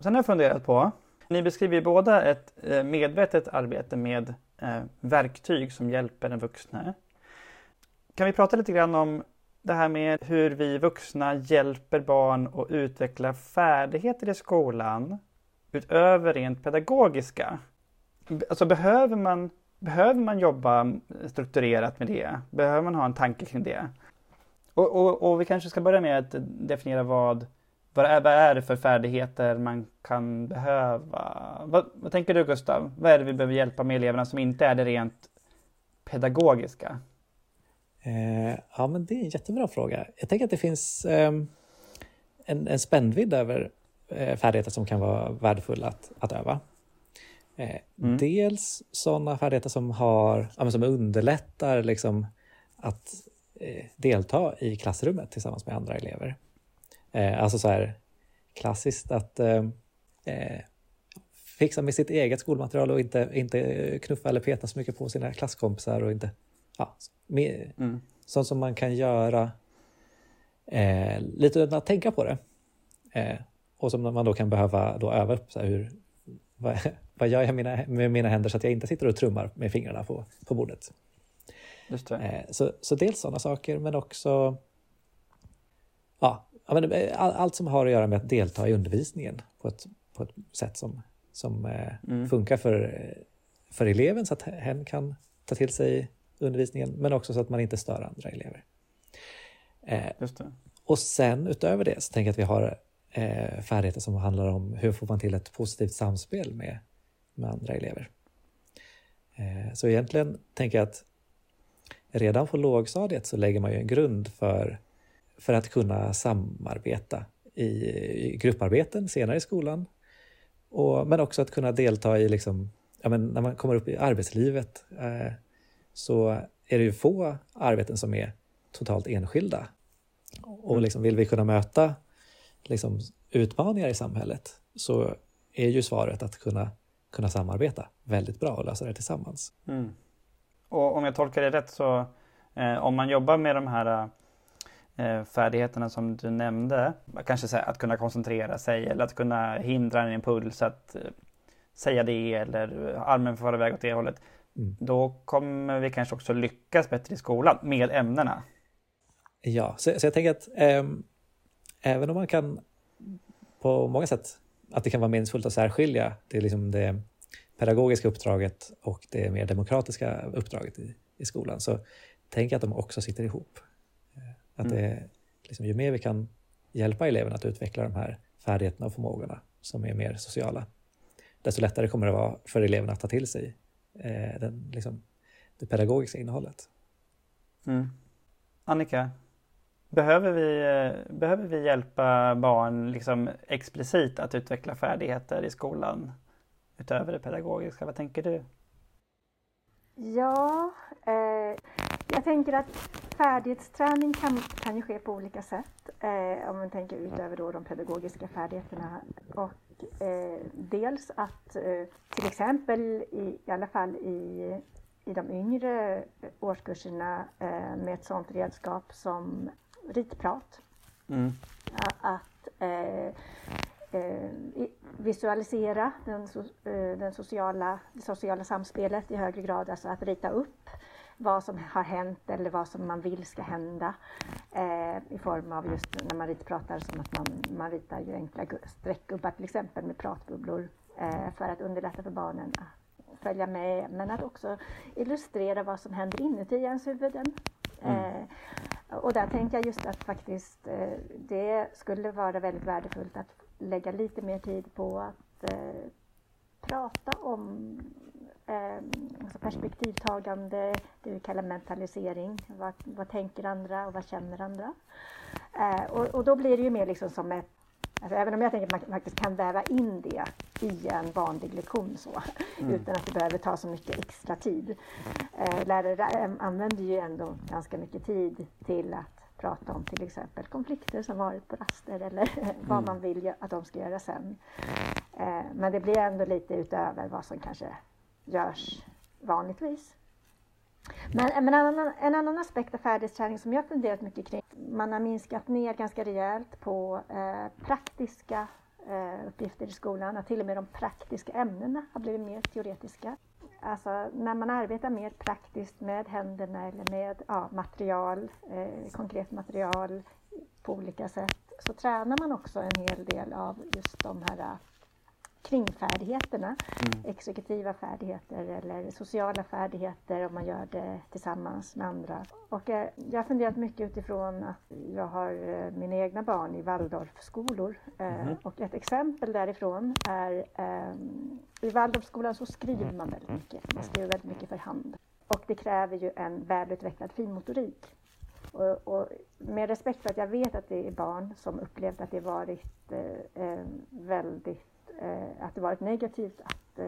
Sen har jag funderat på, ni beskriver ju båda ett eh, medvetet arbete med eh, verktyg som hjälper den vuxna. Kan vi prata lite grann om det här med hur vi vuxna hjälper barn att utveckla färdigheter i skolan utöver rent pedagogiska? Alltså behöver man, behöver man jobba strukturerat med det? Behöver man ha en tanke kring det? Och, och, och vi kanske ska börja med att definiera vad, vad, är, vad är det för färdigheter man kan behöva? Vad, vad tänker du Gustav? Vad är det vi behöver hjälpa med eleverna som inte är det rent pedagogiska? Ja, men det är en jättebra fråga. Jag tänker att det finns en, en spännvidd över färdigheter som kan vara värdefulla att, att öva. Mm. Dels sådana färdigheter som, har, som underlättar liksom att delta i klassrummet tillsammans med andra elever. Alltså så här klassiskt att fixa med sitt eget skolmaterial och inte, inte knuffa eller peta så mycket på sina klasskompisar och inte... Ja, med, mm. sånt som man kan göra eh, lite utan att tänka på det. Eh, och som man då kan behöva då öva upp. Så här, hur, vad, vad gör jag mina, med mina händer så att jag inte sitter och trummar med fingrarna på, på bordet. Just det. Eh, så, så dels sådana saker men också ja, men, all, allt som har att göra med att delta i undervisningen på ett, på ett sätt som, som eh, mm. funkar för, för eleven så att hen kan ta till sig undervisningen, men också så att man inte stör andra elever. Eh, Just det. Och sen utöver det så tänker jag att vi har eh, färdigheter som handlar om hur får man till ett positivt samspel med, med andra elever. Eh, så egentligen tänker jag att redan på lågstadiet så lägger man ju en grund för, för att kunna samarbeta i, i grupparbeten senare i skolan. Och, men också att kunna delta i liksom, ja, men när man kommer upp i arbetslivet eh, så är det ju få arbeten som är totalt enskilda. Och liksom vill vi kunna möta liksom utmaningar i samhället så är ju svaret att kunna, kunna samarbeta väldigt bra och lösa det tillsammans. Mm. Och om jag tolkar det rätt så eh, om man jobbar med de här eh, färdigheterna som du nämnde, kanske så här, att kunna koncentrera sig eller att kunna hindra en impuls att eh, säga det eller armen föra iväg åt det hållet. Mm. Då kommer vi kanske också lyckas bättre i skolan med ämnena. Ja, så, så jag tänker att eh, även om man kan på många sätt att det kan vara meningsfullt att särskilja det, liksom det pedagogiska uppdraget och det mer demokratiska uppdraget i, i skolan. Så tänk att de också sitter ihop. Att mm. det, liksom, ju mer vi kan hjälpa eleverna att utveckla de här färdigheterna och förmågorna som är mer sociala, desto lättare kommer det vara för eleverna att ta till sig eh, den, liksom, det pedagogiska innehållet. Mm. Annika, behöver vi, behöver vi hjälpa barn liksom explicit att utveckla färdigheter i skolan utöver det pedagogiska? Vad tänker du? Ja, eh, jag tänker att färdighetsträning kan, kan ju ske på olika sätt. Eh, om man tänker utöver då de pedagogiska färdigheterna. Och eh, dels att eh, till exempel i, i alla fall i... i de yngre årskurserna eh, med ett sådant redskap som ritprat. Mm. Att eh, eh, visualisera den, so, eh, den sociala, det sociala samspelet i högre grad. Alltså att rita upp vad som har hänt eller vad som man vill ska hända. Eh, I form av just när man ritpratar, som att man, man ritar ju enkla streckgubbar till exempel med pratbubblor. Eh, för att underlätta för barnen att följa med, men att också illustrera vad som händer inuti ens huvuden. Mm. Eh, och där tänker jag just att faktiskt eh, det skulle vara väldigt värdefullt att lägga lite mer tid på att eh, prata om eh, alltså perspektivtagande, det vi kallar mentalisering. Vad, vad tänker andra och vad känner andra? Eh, och, och då blir det ju mer liksom som ett, alltså, även om jag tänker att man faktiskt kan väva in det i en vanlig lektion så, mm. utan att det behöver ta så mycket extra tid. Eh, lärare använder ju ändå ganska mycket tid till att prata om till exempel konflikter som varit på raster eller mm. vad man vill att de ska göra sen. Eh, men det blir ändå lite utöver vad som kanske görs vanligtvis. Men, men en, annan, en annan aspekt av färdighetsträning som jag funderat mycket kring, man har minskat ner ganska rejält på eh, praktiska eh, uppgifter i skolan, och till och med de praktiska ämnena har blivit mer teoretiska. Alltså när man arbetar mer praktiskt med händerna eller med ja, material, eh, konkret material på olika sätt, så tränar man också en hel del av just de här kringfärdigheterna, mm. exekutiva färdigheter eller sociala färdigheter om man gör det tillsammans med andra. Och jag har funderat mycket utifrån att jag har mina egna barn i Waldorfskolor mm. och ett exempel därifrån är i Waldorfskolan så skriver man väldigt mycket, man skriver väldigt mycket för hand och det kräver ju en välutvecklad finmotorik. Och, och med respekt för att jag vet att det är barn som upplevt att det varit eh, väldigt att det varit negativt att,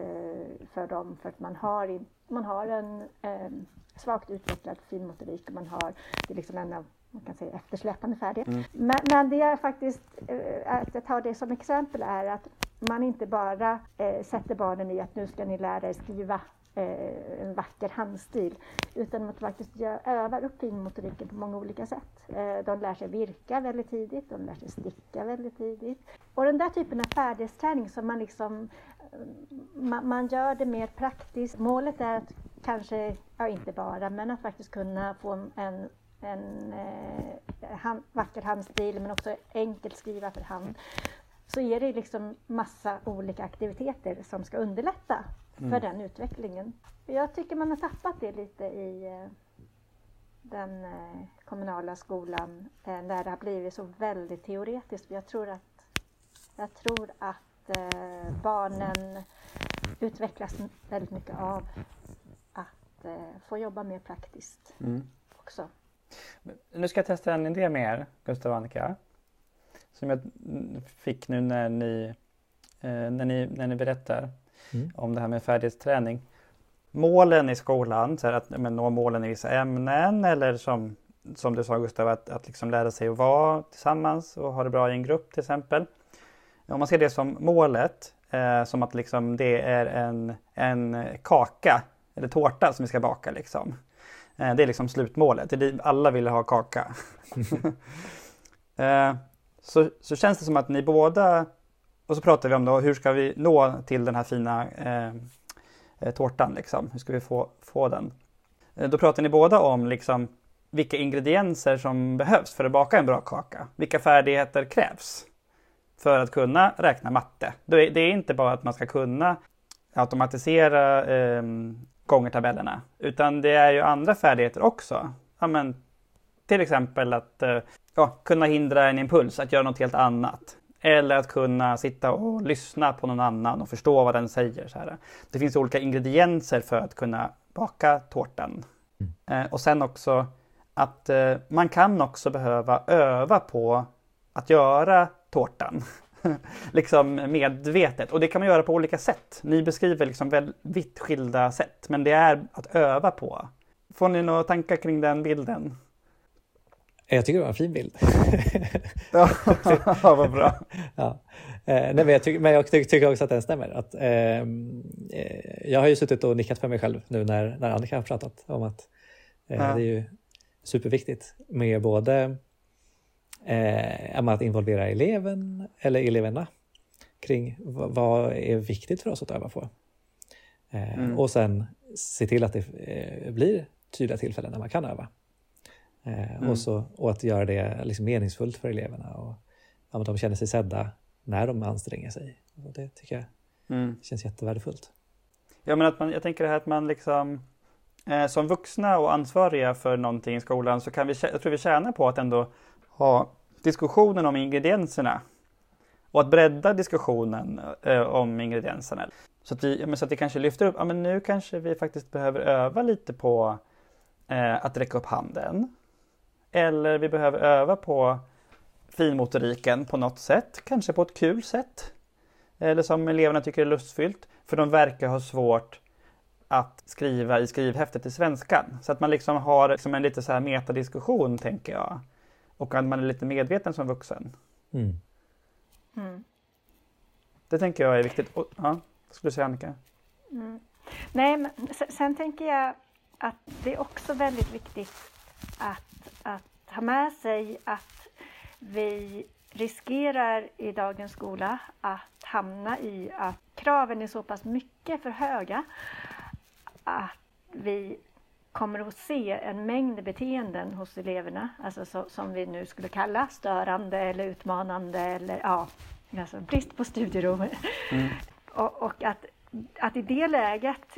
för dem, för att man har, man har en eh, svagt utvecklad finmotorik och man har, det är liksom en av, man kan säga, eftersläpande färdighet. Mm. Men, men det är faktiskt, eh, att jag tar det som exempel är att man inte bara eh, sätter barnen i att nu ska ni lära er skriva eh, en vacker handstil, utan man faktiskt gör, övar upp finmotoriken på många olika sätt. Eh, de lär sig virka väldigt tidigt, de lär sig sticka väldigt tidigt. Och den där typen av färdighetsträning som man liksom, man, man gör det mer praktiskt. Målet är att kanske, ja inte bara, men att faktiskt kunna få en, en eh, hand, vacker handstil, men också enkelt skriva för hand. Så är det liksom massa olika aktiviteter som ska underlätta för mm. den utvecklingen. Jag tycker man har tappat det lite i eh, den eh, kommunala skolan, eh, där det har blivit så väldigt teoretiskt. Jag tror att Jag tror att eh, barnen utvecklas väldigt mycket av att eh, få jobba mer praktiskt mm. också. Nu ska jag testa en idé med er, Gustav och Annika, som jag fick nu när ni, eh, när ni, när ni berättar mm. om det här med färdighetsträning. Målen i skolan, så här att men, nå målen i vissa ämnen eller som, som du sa Gustav, att, att liksom lära sig att vara tillsammans och ha det bra i en grupp till exempel. Om man ser det som målet, eh, som att liksom det är en, en kaka eller tårta som vi ska baka. Liksom. Eh, det är liksom slutmålet. Det är det, alla vill ha kaka. eh, så, så känns det som att ni båda, och så pratar vi om då, hur ska vi nå till den här fina eh, tårtan? Liksom? Hur ska vi få, få den? Eh, då pratar ni båda om liksom, vilka ingredienser som behövs för att baka en bra kaka. Vilka färdigheter krävs för att kunna räkna matte. Det är inte bara att man ska kunna automatisera eh, gångertabellerna. Utan det är ju andra färdigheter också. Ja, men, till exempel att eh, ja, kunna hindra en impuls att göra något helt annat. Eller att kunna sitta och lyssna på någon annan och förstå vad den säger. Så här. Det finns olika ingredienser för att kunna baka tårtan. Mm. Eh, och sen också att eh, man kan också behöva öva på att göra tårtan. liksom medvetet. Och det kan man göra på olika sätt. Ni beskriver liksom väl vitt skilda sätt. Men det är att öva på. Får ni några tankar kring den bilden? Jag tycker det var en fin bild. ja, vad bra. Ja. Nej, men jag, tycker, men jag tycker också att den stämmer. Att, eh, jag har ju suttit och nickat för mig själv nu när, när Annika har pratat om att eh, ja. Det är ju superviktigt med både eh, att involvera eleven eller eleverna kring v- vad är viktigt för oss att öva på. Eh, mm. Och sen se till att det eh, blir tydliga tillfällen när man kan öva. Mm. Och, så, och att göra det liksom meningsfullt för eleverna och ja, att de känner sig sedda när de anstränger sig. Och det tycker jag mm. känns jättevärdefullt. Ja, men att man, jag tänker det här att man liksom, eh, som vuxna och ansvariga för någonting i skolan så kan vi, jag tror vi tjänar på att ändå ha diskussionen om ingredienserna. Och att bredda diskussionen eh, om ingredienserna. Så att, vi, ja, men så att vi kanske lyfter upp, ja, men nu kanske vi faktiskt behöver öva lite på eh, att räcka upp handen. Eller vi behöver öva på finmotoriken på något sätt. Kanske på ett kul sätt. Eller som eleverna tycker är lustfyllt. För de verkar ha svårt att skriva i skrivhäftet i svenskan. Så att man liksom har liksom en lite så här metadiskussion, tänker jag. Och att man är lite medveten som vuxen. Mm. Mm. Det tänker jag är viktigt. Och, ja, skulle du säga, Annika? Mm. Nej, men sen tänker jag att det är också väldigt viktigt att Att ha med sig att vi riskerar i dagens skola att hamna i att kraven är så pass mycket för höga att vi kommer att se en mängd beteenden hos eleverna, alltså så, som vi nu skulle kalla störande eller utmanande eller ja, alltså brist på studiero. Mm. och, och att, att i det läget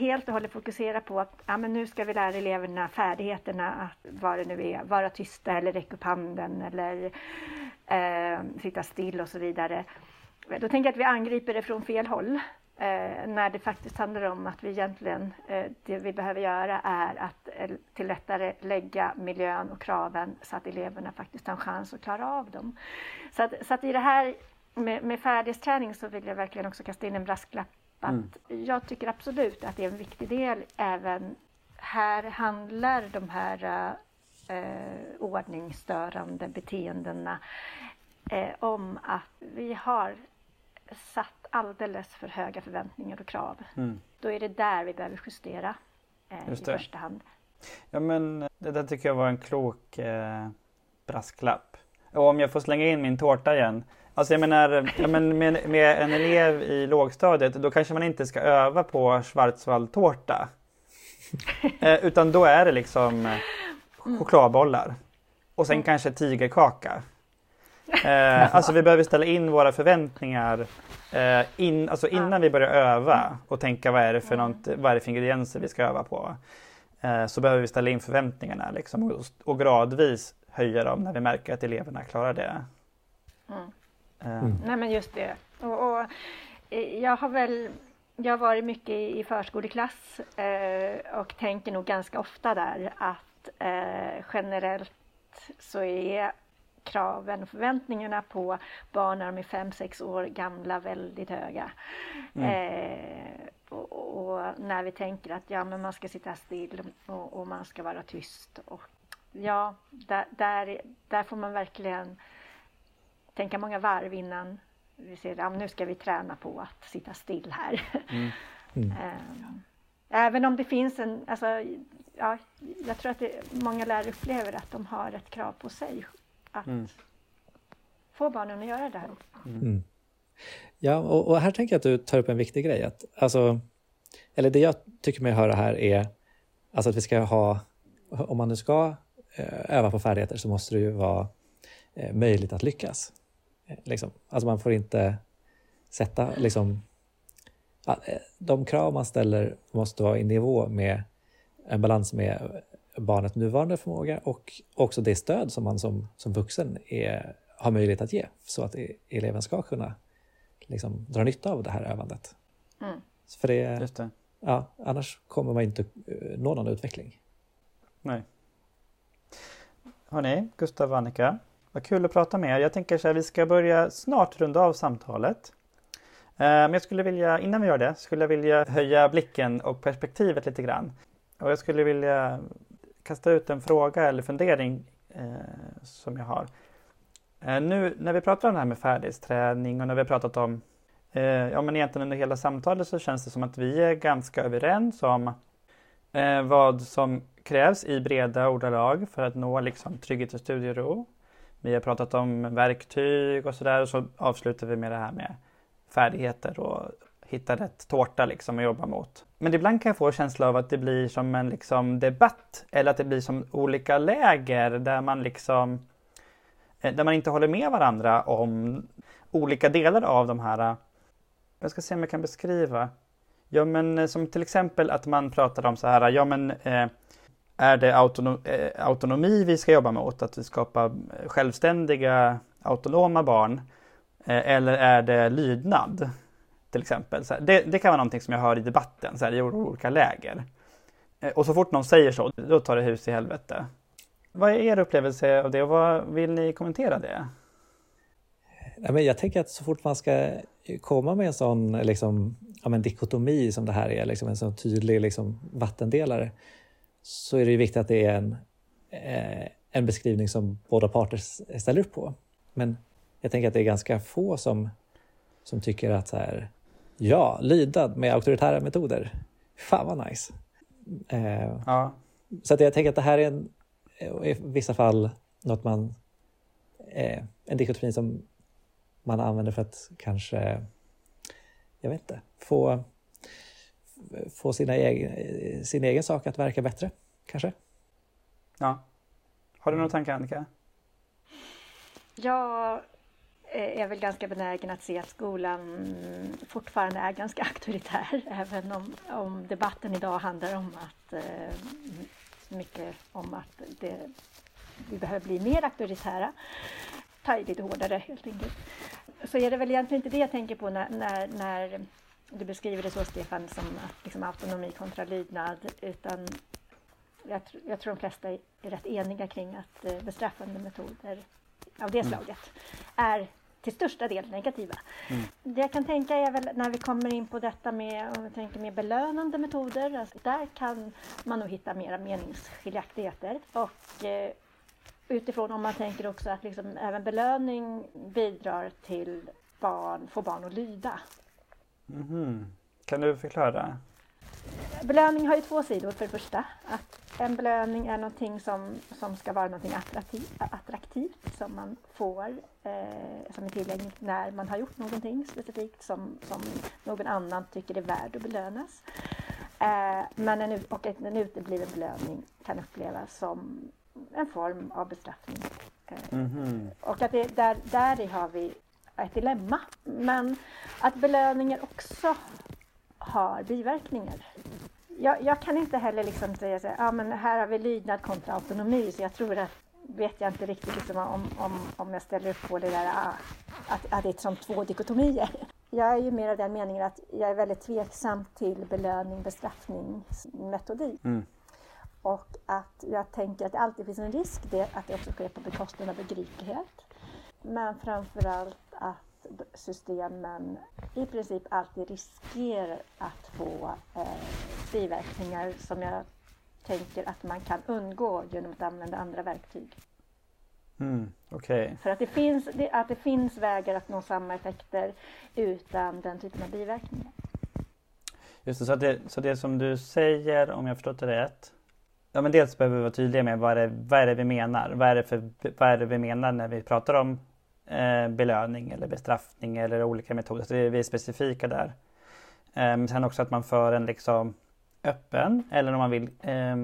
helt och håller fokusera på att ja, men nu ska vi lära eleverna färdigheterna att vad det nu är, vara tysta eller räcka upp handen eller eh, sitta still och så vidare. Då tänker jag att vi angriper det från fel håll eh, när det faktiskt handlar om att vi egentligen, eh, det vi behöver göra är att eh, till lättare lägga miljön och kraven så att eleverna faktiskt har en chans att klara av dem. Så att, så att i det här med, med färdighetsträning så vill jag verkligen också kasta in en brasklapp. Att jag tycker absolut att det är en viktig del. Även här handlar de här eh, ordningsstörande beteendena eh, om att vi har satt alldeles för höga förväntningar och krav. Mm. Då är det där vi behöver justera eh, i första hand. Ja, men det där tycker jag var en klok eh, brasklapp. Och om jag får slänga in min tårta igen. Alltså jag menar, jag men med, med en elev i lågstadiet, då kanske man inte ska öva på schwarzwaldtårta. Eh, utan då är det liksom chokladbollar. Och sen kanske tigerkaka. Eh, alltså vi behöver ställa in våra förväntningar eh, in, alltså innan vi börjar öva. Och tänka vad är det för, något, vad är det för ingredienser vi ska öva på. Eh, så behöver vi ställa in förväntningarna liksom, och, och gradvis höja dem när vi märker att eleverna klarar det. Mm. Mm. Nej, men just det. Och, och, jag har väl jag har varit mycket i, i förskoleklass eh, och tänker nog ganska ofta där att eh, generellt så är kraven och förväntningarna på barn när de är fem sex år gamla väldigt höga. Mm. Eh, och, och när vi tänker att ja, men man ska sitta still och, och man ska vara tyst. Och, ja, där, där, där får man verkligen tänka många varv innan vi ser att nu ska vi träna på att sitta still här. Mm. Mm. Även om det finns en, alltså, ja, jag tror att det, många lärare upplever att de har ett krav på sig att mm. få barnen att göra det här. Mm. Ja, och, och här tänker jag att du tar upp en viktig grej. Att, alltså, eller det jag tycker mig höra här är alltså att vi ska ha, om man nu ska öva på färdigheter så måste det ju vara möjligt att lyckas. Liksom. Alltså man får inte sätta liksom, de krav man ställer måste vara i nivå med en balans med barnets nuvarande förmåga och också det stöd som man som, som vuxen är, har möjlighet att ge så att eleven ska kunna liksom, dra nytta av det här övandet. Mm. För det, Just det. Ja, annars kommer man inte nå någon utveckling. Nej. Hörrni, Gustav och Annika, vad kul att prata med er. Jag tänker så här, vi ska börja snart runda av samtalet. Men jag skulle vilja, innan vi gör det, skulle jag vilja höja blicken och perspektivet lite grann. Och jag skulle vilja kasta ut en fråga eller fundering eh, som jag har. Eh, nu när vi pratar om det här med färdighetsträning och när vi har pratat om, eh, ja men egentligen under hela samtalet så känns det som att vi är ganska överens om eh, vad som krävs i breda ordalag för att nå liksom, trygghet och studiero. Vi har pratat om verktyg och sådär och så avslutar vi med det här med färdigheter och hitta rätt tårta liksom att jobba mot. Men ibland kan jag få en känsla av att det blir som en liksom debatt eller att det blir som olika läger där man liksom där man inte håller med varandra om olika delar av de här. Jag ska se om jag kan beskriva. Ja men som till exempel att man pratar om så här, ja men eh, är det autonom, eh, autonomi vi ska jobba mot, att vi skapar självständiga autonoma barn eh, eller är det lydnad? Till exempel. Så här, det, det kan vara någonting som jag hör i debatten så här, i olika läger. Och så fort någon säger så, då tar det hus i helvete. Vad är er upplevelse av det och vad vill ni kommentera det? Ja, men jag tänker att så fort man ska komma med en sån liksom, ja, men dikotomi som det här är, liksom, en sån tydlig liksom, vattendelare, så är det ju viktigt att det är en, eh, en beskrivning som båda parter ställer upp på. Men jag tänker att det är ganska få som, som tycker att så här, ja, lydnad med auktoritära metoder. Fan vad nice. Eh, ja. Så att jag tänker att det här är en, i vissa fall något man, eh, en dikotomi som man använder för att kanske, jag vet inte, få, få sina egen, sin egen sak att verka bättre, kanske. Ja. Har du några tankar, Annika? Ja... är väl ganska benägen att se att skolan fortfarande är ganska auktoritär. Även om, om debatten idag handlar om att, eh, mycket om att det, vi behöver bli mer auktoritära. Ta i lite hårdare helt enkelt. Så är det väl egentligen inte det jag tänker på när, när, när du beskriver det så, Stefan, som att, liksom, autonomi kontra lydnad. Utan jag, jag tror de flesta är rätt eniga kring att eh, bestraffande metoder av det slaget är till största del negativa. Mm. Det jag kan tänka är väl när vi kommer in på detta med, om vi tänker med belönande metoder, alltså där kan man nog hitta mera meningsskiljaktigheter. Och eh, utifrån om man tänker också att liksom, även belöning bidrar till barn, få barn att lyda. Mm-hmm. Kan du förklara? Belöning har ju två sidor. För det första, att en belöning är någonting som, som ska vara någonting attraktiv, attraktivt som man får, eh, som är tilläggligt när man har gjort någonting specifikt som, som någon annan tycker är värd att belönas. Eh, men en, och en utebliven belöning kan upplevas som en form av bestraffning. Eh, mm-hmm. Och att det, där, där har vi ett dilemma. Men att belöningar också har biverkningar. Jag, jag kan inte heller liksom säga så här, ah, men här har vi lydnad kontra autonomi, så jag tror att, vet jag inte riktigt liksom, om, om, om jag ställer upp på det där ah, att, att det är som två dikotomier. Jag är ju mer av den meningen att jag är väldigt tveksam till belöning, bestraffningsmetodik. Mm. Och att jag tänker att det alltid finns en risk det, att det också sker på bekostnad av begriplighet. Men framförallt att systemen i princip alltid riskerar att få eh, biverkningar som jag tänker att man kan undgå genom att använda andra verktyg. Mm, okay. För att det, finns, det, att det finns vägar att nå samma effekter utan den typen av biverkningar. Just det, så, att det, så det som du säger, om jag förstått det rätt, ja, men dels behöver vi vara tydliga med vad är, vad är det vi menar, vad är det, för, vad är det vi menar när vi pratar om belöning eller bestraffning eller olika metoder. Så vi är specifika där. Men sen också att man för en liksom öppen eller om man vill eh,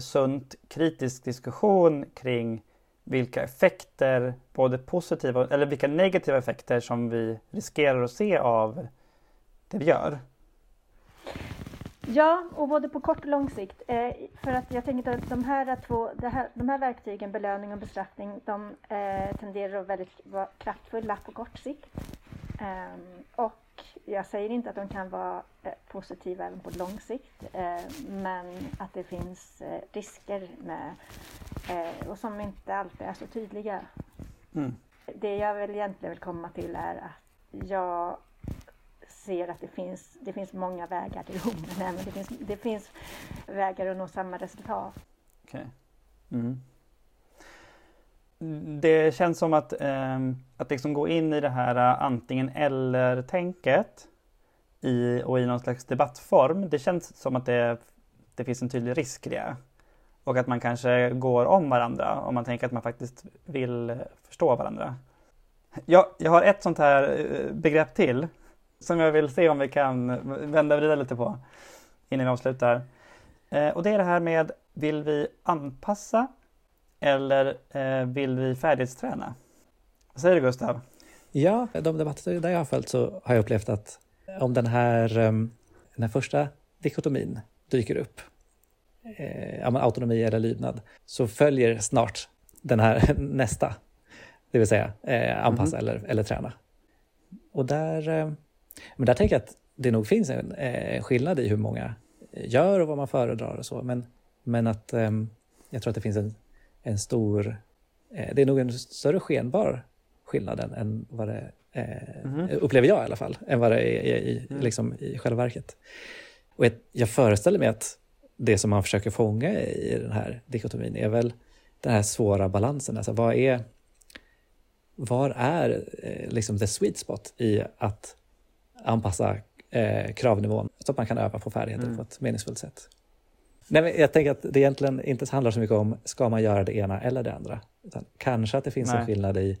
sunt kritisk diskussion kring vilka effekter, både positiva eller vilka negativa effekter som vi riskerar att se av aktiviteter gör. Ja, och både på kort och lång sikt. Eh, för att jag tänker att de här två, det här, de här verktygen, belöning och bestraffning, de eh, tenderar att väldigt vara kraftfulla på kort sikt. Eh, och jag säger inte att de kan vara eh, positiva även på lång sikt, eh, men att det finns eh, risker med, eh, och som inte alltid är så tydliga. Mm. Det jag väl egentligen vill komma till är att jag ser att det finns, det finns många vägar till Rom, men det finns, det finns vägar att nå samma resultat. Okej. Okay. Mm. Det känns som att, eh, att liksom gå in i det här antingen eller-tänket i, och i någon slags debattform, det känns som att det, det finns en tydlig risk i det. Och att man kanske går om varandra om man tänker att man faktiskt vill förstå varandra. Jag, jag har ett sånt här begrepp till som jag vill se om vi kan vända och vrida lite på innan vi avslutar. Eh, och det är det här med, vill vi anpassa eller eh, vill vi färdighetsträna? Vad säger du, Gustav? Ja, de debatter där jag har följt så har jag upplevt att om den här, den här första dikotomin dyker upp, eh, autonomi eller lydnad, så följer snart den här nästa, det vill säga eh, anpassa mm-hmm. eller, eller träna. Och där... Eh, Men där tänker jag att det nog finns en eh, skillnad i hur många gör och vad man föredrar och så. Men, men att eh, jag tror att det finns en, en stor... Eh, det är nog en större skenbar skillnad än, än vad det... Eh, mm. Upplever jag i alla fall. Än vad det är i, i, mm. liksom, i själva verket. Och ett, jag föreställer mig att det som man försöker fånga i den här dikotomin är väl den här svåra balansen. Alltså vad är... Var är eh, liksom the sweet spot i att... anpassa eh, kravnivån så att man kan öva på färdigheter mm. på ett meningsfullt sätt. Nej, men jag tänker att det egentligen inte handlar så mycket om ska man göra det ena eller det andra. Utan kanske att det finns Nej. en skillnad i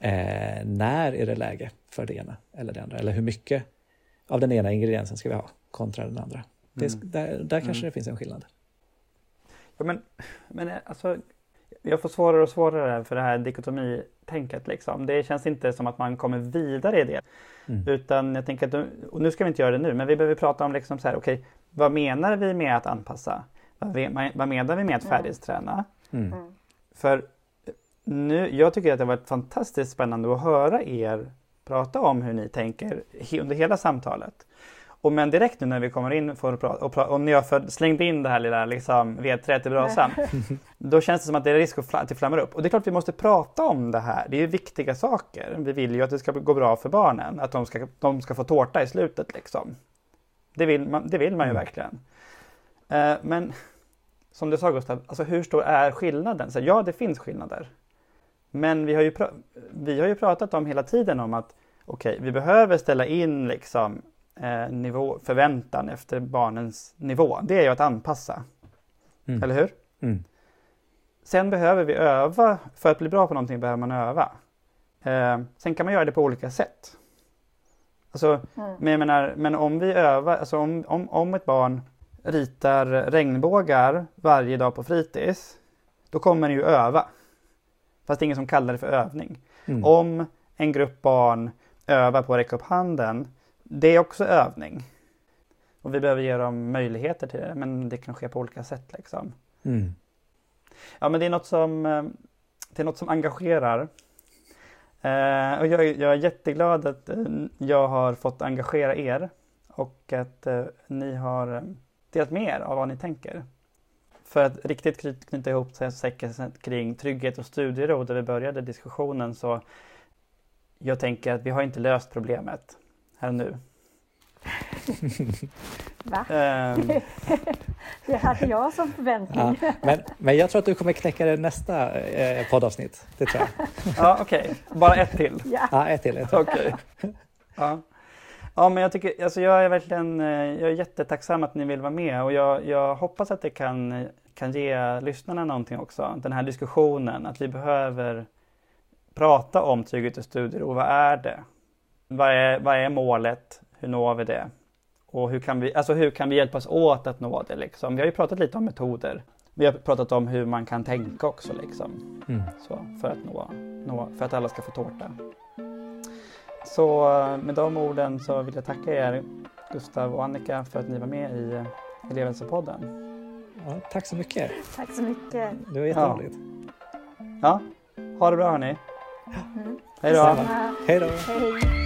eh, när är det läge för det ena eller det andra. Eller hur mycket av den ena ingrediensen ska vi ha kontra den andra. Mm. Det, där där kanske mm. det finns en skillnad. Ja, men, men alltså, jag får svårare och svårare för det här dikotomitänket. Liksom. Det känns inte som att man kommer vidare i det. Mm. Utan jag tänker att, och nu ska vi inte göra det nu, men vi behöver prata om liksom så här, okej, vad menar vi med att anpassa? Vad, vad menar vi med att färdighetsträna? Mm. Mm. För nu, jag tycker att det har varit fantastiskt spännande att höra er prata om hur ni tänker under hela samtalet. Och men direkt nu när vi kommer in för att prata, och, pra, och när jag för, slängde in det här lilla liksom, vedträt i brasan, då känns det som att det är risk att det flammar upp. Och det är klart att vi måste prata om det här. Det är ju viktiga saker. Vi vill ju att det ska gå bra för barnen. Att de ska, de ska få tårta i slutet. Liksom. Det, vill man, det vill man ju verkligen. Eh, men som du sa, Gustav, alltså, hur stor är skillnaden? Så, ja, det finns skillnader. Men vi har ju, pra- vi har ju pratat om hela tiden om att okej, okay, vi behöver ställa in liksom... Nivå, förväntan efter barnens nivå. Det är ju att anpassa. Mm. Eller hur? Mm. Sen behöver vi öva. För att bli bra på någonting behöver man öva. Eh, sen kan man göra det på olika sätt. Alltså, mm. men, jag menar, men om vi övar, alltså om, om, om ett barn ritar regnbågar varje dag på fritids, då kommer det ju öva. Fast det är ingen som kallar det för övning. Mm. Om en grupp barn övar på att räcka upp handen, det är också övning. Och vi behöver ge dem möjligheter till det. Men det kan ske på olika sätt. Liksom. Mm. Ja, men det är något som, det är något som engagerar. Eh, och jag, jag är jätteglad att jag har fått engagera er. Och att eh, ni har delat med er av vad ni tänker. För att riktigt knyta ihop säcken kring trygghet och studiero. Där vi började diskussionen. Så jag tänker att vi har inte löst problemet. Här och nu. Va? Um. Det hade jag som förväntning. Ja, men, men jag tror att du kommer knäcka det nästa eh, poddavsnitt. Det tror jag. Ja, okej. Okay. Bara ett till. Ja, ja ett till. Ett till. Okay. Ja. Ja, men jag tycker, alltså jag är verkligen, jag är jättetacksam att ni vill vara med. Och jag, jag hoppas att det kan, kan ge lyssnarna någonting också. Den här diskussionen, att vi behöver prata om trygghet och studier. Och vad är det? Vad är, vad är målet? Hur når vi det? Och hur kan vi, alltså hur kan vi hjälpas åt att nå det? Liksom? Vi har ju pratat lite om metoder. Vi har pratat om hur man kan tänka också. Liksom. Mm. Så, för, att nå, nå, för att alla ska få tårta. Så med de orden så vill jag tacka er, Gustav och Annika, för att ni var med i Elevhälsopodden. Ja, tack så mycket. Tack så mycket. Det var jätteroligt. Ja. Ja, ha det bra hörni. Mm. Hej då. Hej då. Hej.